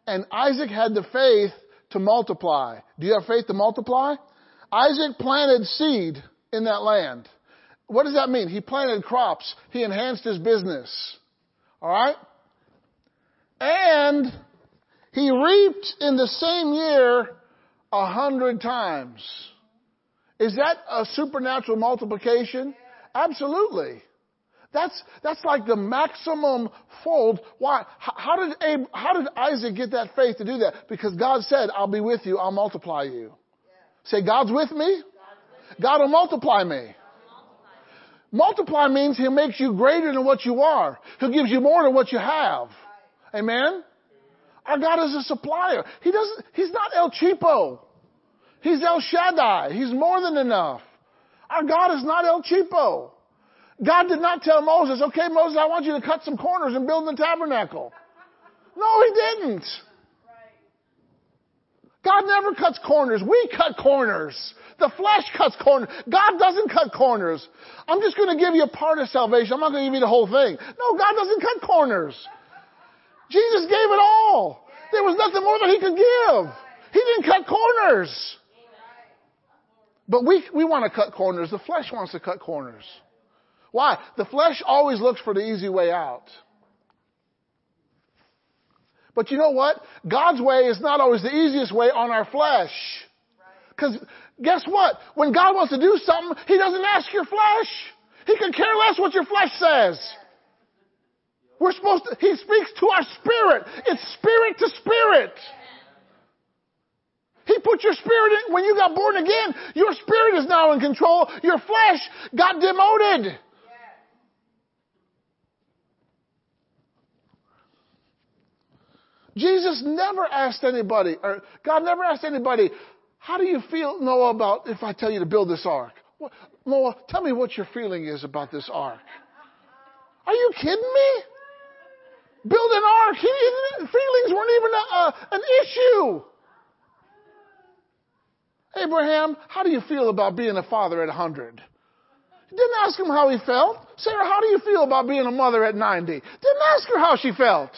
And Isaac had the faith to multiply. Do you have faith to multiply? Isaac planted seed in that land. What does that mean? He planted crops. He enhanced his business. All right? And he reaped in the same year 100 times. Is that a supernatural multiplication? Absolutely. That's like the maximum fold. Why? How did Isaac get that faith to do that? Because God said, I'll be with you. I'll multiply you. Say, God's with me. God will multiply me. Multiply means He makes you greater than what you are. He gives you more than what you have. Amen? Our God is a supplier. He's not El Cheapo. He's El Shaddai. He's more than enough. Our God is not El Cheapo. God did not tell Moses, okay, Moses, I want you to cut some corners and build the tabernacle. No, He didn't. God never cuts corners. We cut corners. The flesh cuts corners. God doesn't cut corners. I'm just going to give you a part of salvation. I'm not going to give you the whole thing. No, God doesn't cut corners. Jesus gave it all. There was nothing more that He could give. He didn't cut corners. But we want to cut corners. The flesh wants to cut corners. Why? The flesh always looks for the easy way out. But you know what? God's way is not always the easiest way on our flesh. Because guess what? When God wants to do something, He doesn't ask your flesh. He could care less what your flesh says. He speaks to our spirit. It's spirit to spirit. He put your spirit in, when you got born again, your spirit is now in control. Your flesh got demoted. Yeah. Jesus never asked anybody, or God never asked anybody, how do you feel, Noah, about if I tell you to build this ark? What, Noah, tell me what your feeling is about this ark. Are you kidding me? Build an ark. Feelings weren't even an issue. Abraham, how do you feel about being a father at 100? Didn't ask him how he felt. Sarah, how do you feel about being a mother at 90? Didn't ask her how she felt.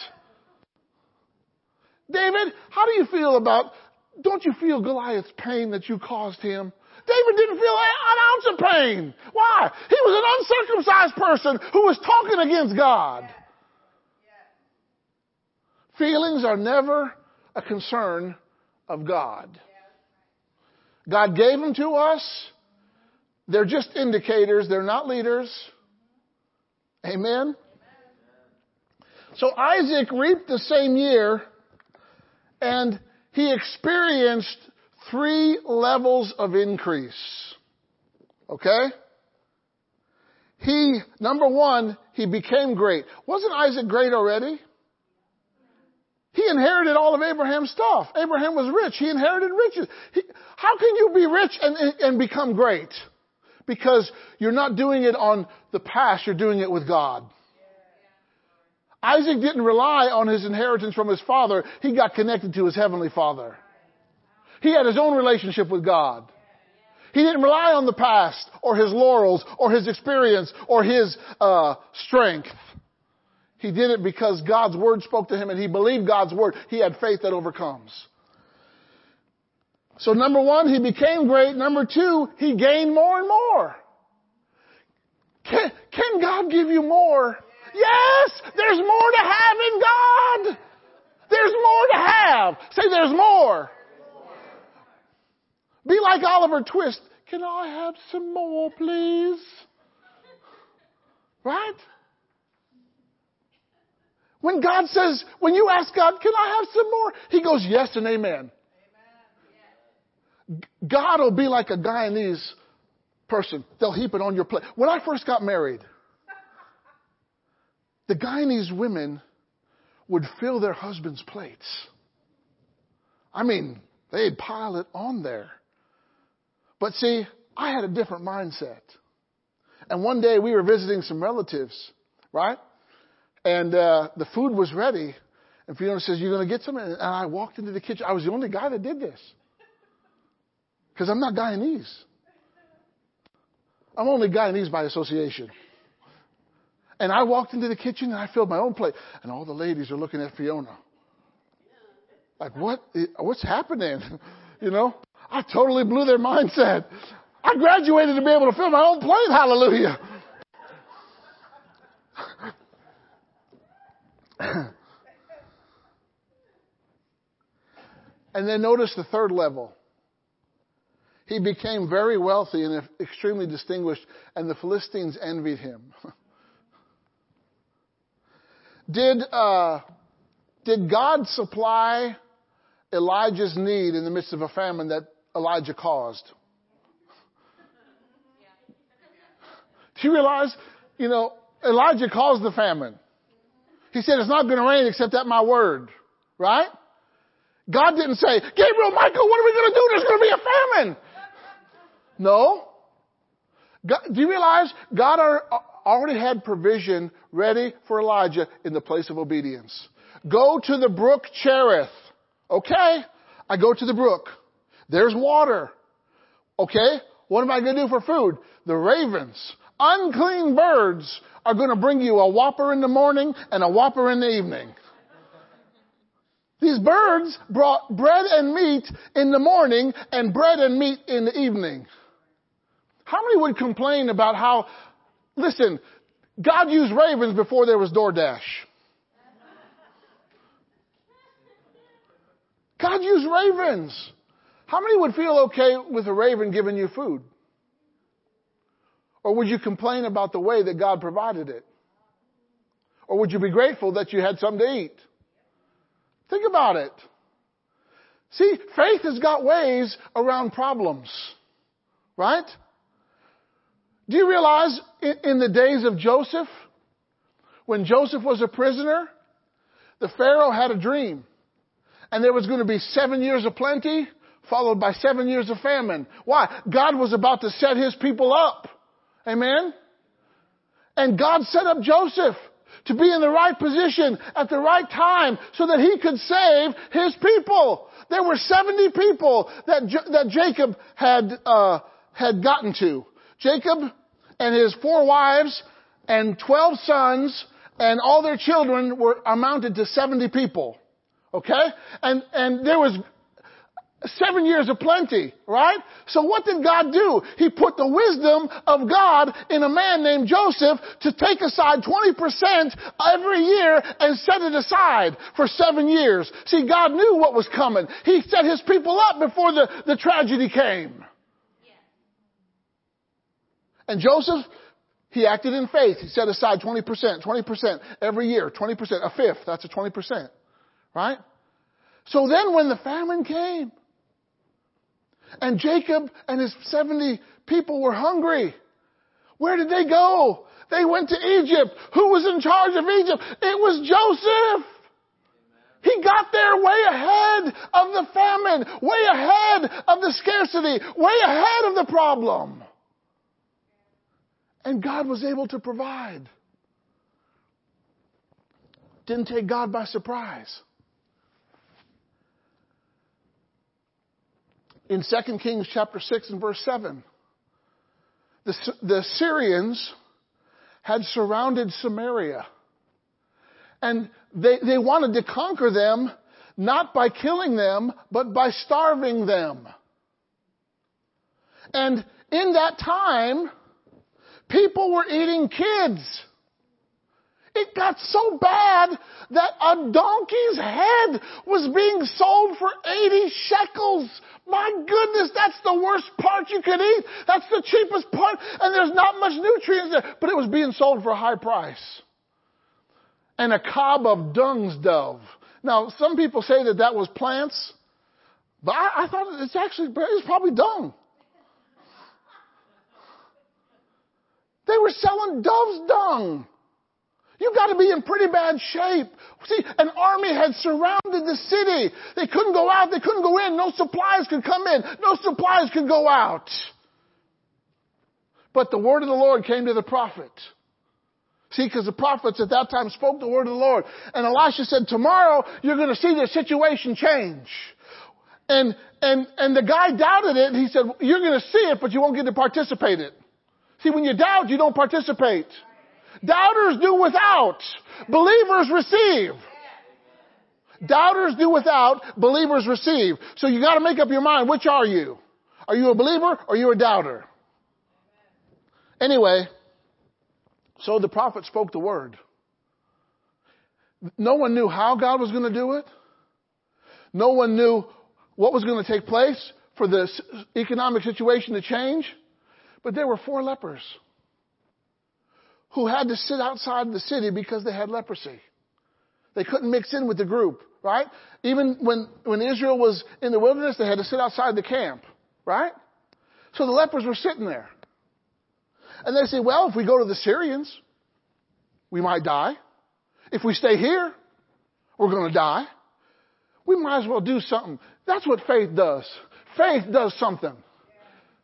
David, how do you feel about, don't you feel Goliath's pain that you caused him? David didn't feel an ounce of pain. Why? He was an uncircumcised person who was talking against God. Feelings are never a concern of God. God gave them to us. They're just indicators. They're not leaders. Amen? So Isaac reaped the same year, and he experienced 3 levels of increase. Okay? Number one, he became great. Wasn't Isaac great already? He inherited all of Abraham's stuff. Abraham was rich. He inherited riches. How can you be rich and become great? Because you're not doing it on the past, you're doing it with God. Isaac didn't rely on his inheritance from his father. He got connected to his heavenly father. He had his own relationship with God. He didn't rely on the past or his laurels or his experience or his strength. He did it because God's word spoke to him and he believed God's word. He had faith that overcomes. So 1, he became great. 2, he gained more and more. Can God give you more? Yes, there's more to have in God. There's more to have. Say, there's more. Be like Oliver Twist. Can I have some more, please? Right? When God says, when you ask God, can I have some more? He goes, yes and amen. God will be like a Guyanese person. They'll heap it on your plate. When I first got married, the Guyanese women would fill their husbands' plates. I mean, they'd pile it on there. But see, I had a different mindset. And one day we were visiting some relatives, right? And the food was ready. And Fiona says, you're going to get some? And I walked into the kitchen. I was the only guy that did this. Because I'm not Guyanese. I'm only Guyanese by association. And I walked into the kitchen and I filled my own plate. And all the ladies are looking at Fiona. Like, what's happening? You know, I totally blew their mindset. I graduated to be able to fill my own plate. Hallelujah. And then notice the third level. He became very wealthy and extremely distinguished, and the Philistines envied him. Did God supply Elijah's need in the midst of a famine that Elijah caused? Do you realize, you know, Elijah caused the famine. He said, it's not going to rain except at my word, right? God didn't say, Gabriel, Michael, what are we going to do? There's going to be a famine. No. God, do you realize God already had provision ready for Elijah in the place of obedience? Go to the brook Cherith. Okay, I go to the brook. There's water. Okay, what am I going to do for food? The ravens, unclean birds, are going to bring you a whopper in the morning and a whopper in the evening. These birds brought bread and meat in the morning and bread and meat in the evening. How many would complain about how, listen, God used ravens before there was DoorDash. God used ravens. How many would feel okay with a raven giving you food? Or would you complain about the way that God provided it? Or would you be grateful that you had something to eat? Think about it. See, faith has got ways around problems, right? Do you realize in the days of Joseph, when Joseph was a prisoner, the Pharaoh had a dream. And there was going to be 7 years of plenty, followed by 7 years of famine. Why? God was about to set his people up. Amen? And God set up Joseph to be in the right position at the right time so that he could save his people. There were 70 people that Jacob had gotten to. Jacob and his 4 wives and 12 sons and all their children amounted to 70 people. Okay? And there was 7 years of plenty, right? So what did God do? He put the wisdom of God in a man named Joseph to take aside 20% every year and set it aside for 7 years. See, God knew what was coming. He set his people up before the tragedy came. And Joseph, he acted in faith. He set aside 20% every year, 20%, a fifth, that's a 20%. Right? So then when the famine came and Jacob and his 70 people were hungry, where did they go? They went to Egypt. Who was in charge of Egypt? It was Joseph. He got there way ahead of the famine, way ahead of the scarcity, way ahead of the problem. And God was able to provide. Didn't take God by surprise. In 2 Kings chapter 6 and verse 7, the Syrians had surrounded Samaria. And they wanted to conquer them, not by killing them, but by starving them. And in that time, people were eating kids. It got so bad that a donkey's head was being sold for 80 shekels. My goodness, that's the worst part you could eat. That's the cheapest part, and there's not much nutrients there. But it was being sold for a high price. And a cob of dung's dove. Now, some people say that that was plants, but I thought it's probably dung. They were selling dove's dung. You've got to be in pretty bad shape. See, an army had surrounded the city. They couldn't go out. They couldn't go in. No supplies could come in. No supplies could go out. But the word of the Lord came to the prophet. See, because the prophets at that time spoke the word of the Lord. And Elisha said, tomorrow you're going to see the situation change. And the guy doubted it. He said, you're going to see it, but you won't get to participate in it. See, when you doubt, you don't participate. Doubters do without. Believers receive. Doubters do without. Believers receive. So you got to make up your mind. Which are you? Are you a believer or are you a doubter? Anyway, so the prophet spoke the word. No one knew how God was going to do it. No one knew what was going to take place for the economic situation to change. But there were 4 lepers who had to sit outside the city because they had leprosy. They couldn't mix in with the group, right? Even when Israel was in the wilderness, they had to sit outside the camp, right? So the lepers were sitting there. And they say, well, if we go to the Syrians, we might die. If we stay here, we're going to die. We might as well do something. That's what faith does. Faith does something.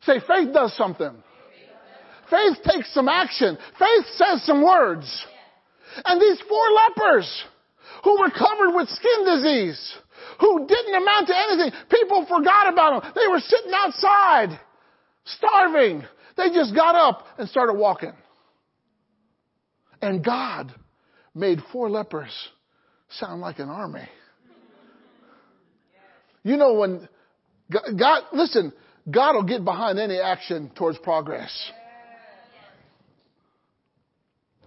Say, faith does something. Faith takes some action. Faith says some words. And these 4 lepers who were covered with skin disease, who didn't amount to anything, people forgot about them. They were sitting outside, starving. They just got up and started walking. And God made 4 lepers sound like an army. You know, when God, listen, God will get behind any action towards progress.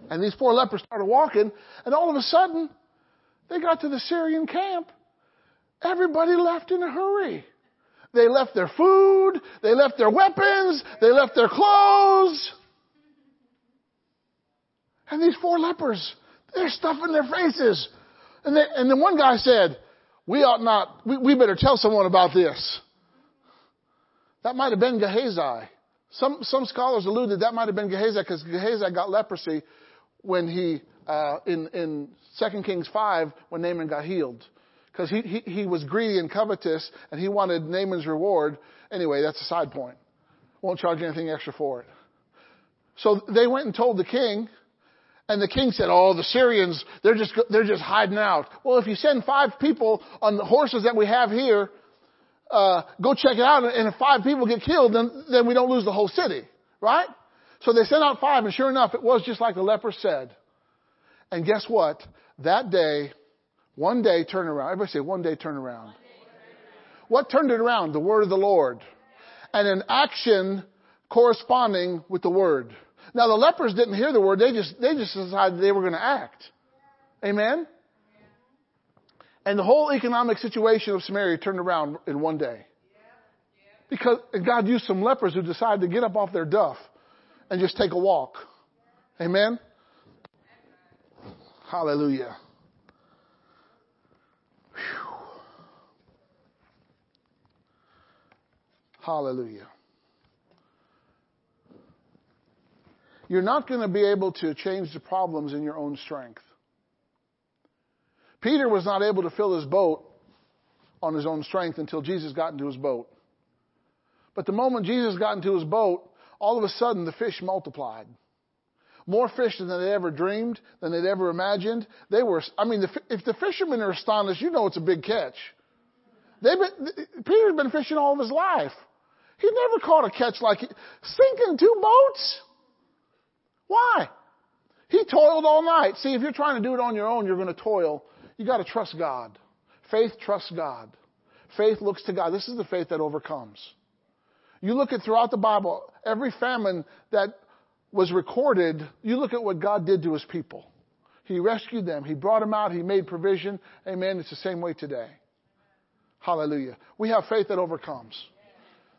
And these 4 lepers started walking, and all of a sudden, they got to the Syrian camp. Everybody left in a hurry. They left their food, they left their weapons, they left their clothes. And these 4 lepers, they're stuffing their faces. And then one guy said, we better tell someone about this. That might have been Gehazi. Some scholars allude that might have been Gehazi because Gehazi got leprosy when he, in 2 Kings 5, when Naaman got healed. Because he was greedy and covetous, and he wanted Naaman's reward. Anyway, that's a side point. Won't charge anything extra for it. So they went and told the king, and the king said, oh, the Syrians, they're just hiding out. Well, if you send 5 people on the horses that we have here, go check it out, and if 5 people get killed, then we don't lose the whole city, right? So they sent out 5, and sure enough, it was just like the leper said. And guess what? That day, one day turn around. Everybody say, one day turn around. What turned it around? The word of the Lord. And an action corresponding with the word. Now, the lepers didn't hear the word. They just decided they were going to act. Amen? And the whole economic situation of Samaria turned around in one day. Because God used some lepers who decided to get up off their duff and just take a walk. Amen? Hallelujah. Hallelujah. You're not going to be able to change the problems in your own strength. Peter was not able to fill his boat on his own strength until Jesus got into his boat. But the moment Jesus got into his boat, all of a sudden the fish multiplied. more fish than they'd ever dreamed, than they'd ever imagined. They were, I mean, if the fishermen are astonished, you know it's a big catch. Peter's been fishing all of his life. He never caught a catch like sinking two boats. Why? He toiled all night. See, if you're trying to do it on your own, you're going to toil. You got to trust God. Faith trusts God. Faith looks to God. This is the faith that overcomes. You look at throughout the Bible, every famine that was recorded, you look at what God did to his people. He rescued them. He brought them out. He made provision. Amen. It's the same way today. Hallelujah. We have faith that overcomes.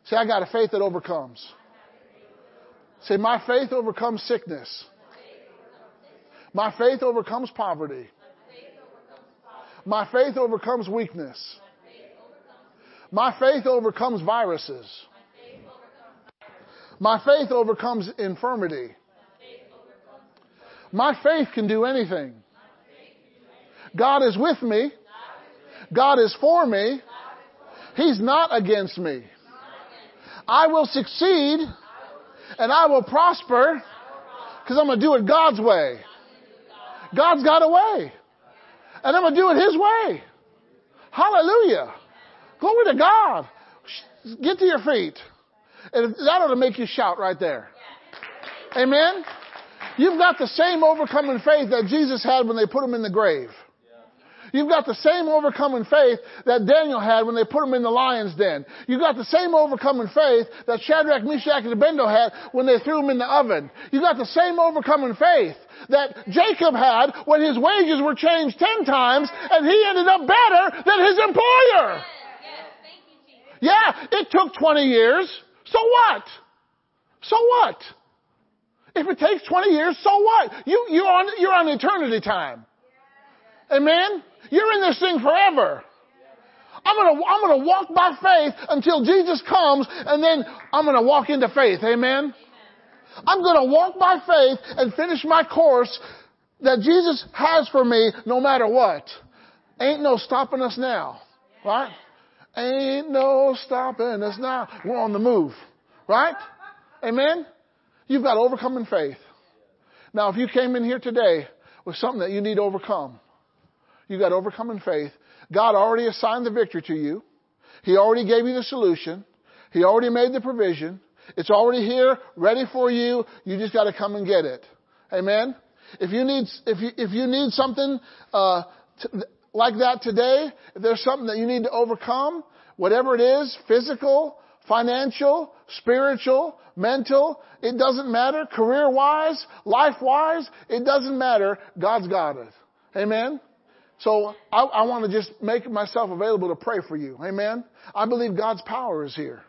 Say, I got a faith that overcomes. Say, my faith overcomes sickness. My faith overcomes poverty. My faith overcomes weakness. My faith overcomes viruses. My faith overcomes infirmity. My faith can do anything. God is with me. God is for me. He's not against me. I will succeed and I will prosper because I'm going to do it God's way. God's got a way. And I'm going to do it his way. Hallelujah. Glory to God. Get to your feet. And that ought to make you shout right there. Amen. You've got the same overcoming faith that Jesus had when they put him in the grave. You've got the same overcoming faith that Daniel had when they put him in the lion's den. You've got the same overcoming faith that Shadrach, Meshach, and Abednego had when they threw him in the oven. You've got the same overcoming faith that Jacob had when his wages were changed 10 times and he ended up better than his employer. Yeah, it took 20 years. So what? So what? If it takes 20 years, so what? You're on eternity time. Amen? You're in this thing forever. I'm gonna walk by faith until Jesus comes, and then I'm gonna walk into faith. Amen? I'm gonna walk by faith and finish my course that Jesus has for me no matter what. Ain't no stopping us now. Right? Ain't no stopping us now. We're on the move. Right? Amen? You've got overcoming faith. Now, if you came in here today with something that you need to overcome, you got overcoming faith. God already assigned the victory to you. He already gave you the solution. He already made the provision. It's already here, ready for you. You just got to come and get it. Amen. If you need something like that today, if there's something that you need to overcome, whatever it is, physical, financial, spiritual, mental, it doesn't matter. Career-wise, life-wise, it doesn't matter. God's got it. Amen. So I want to just make myself available to pray for you. Amen. I believe God's power is here.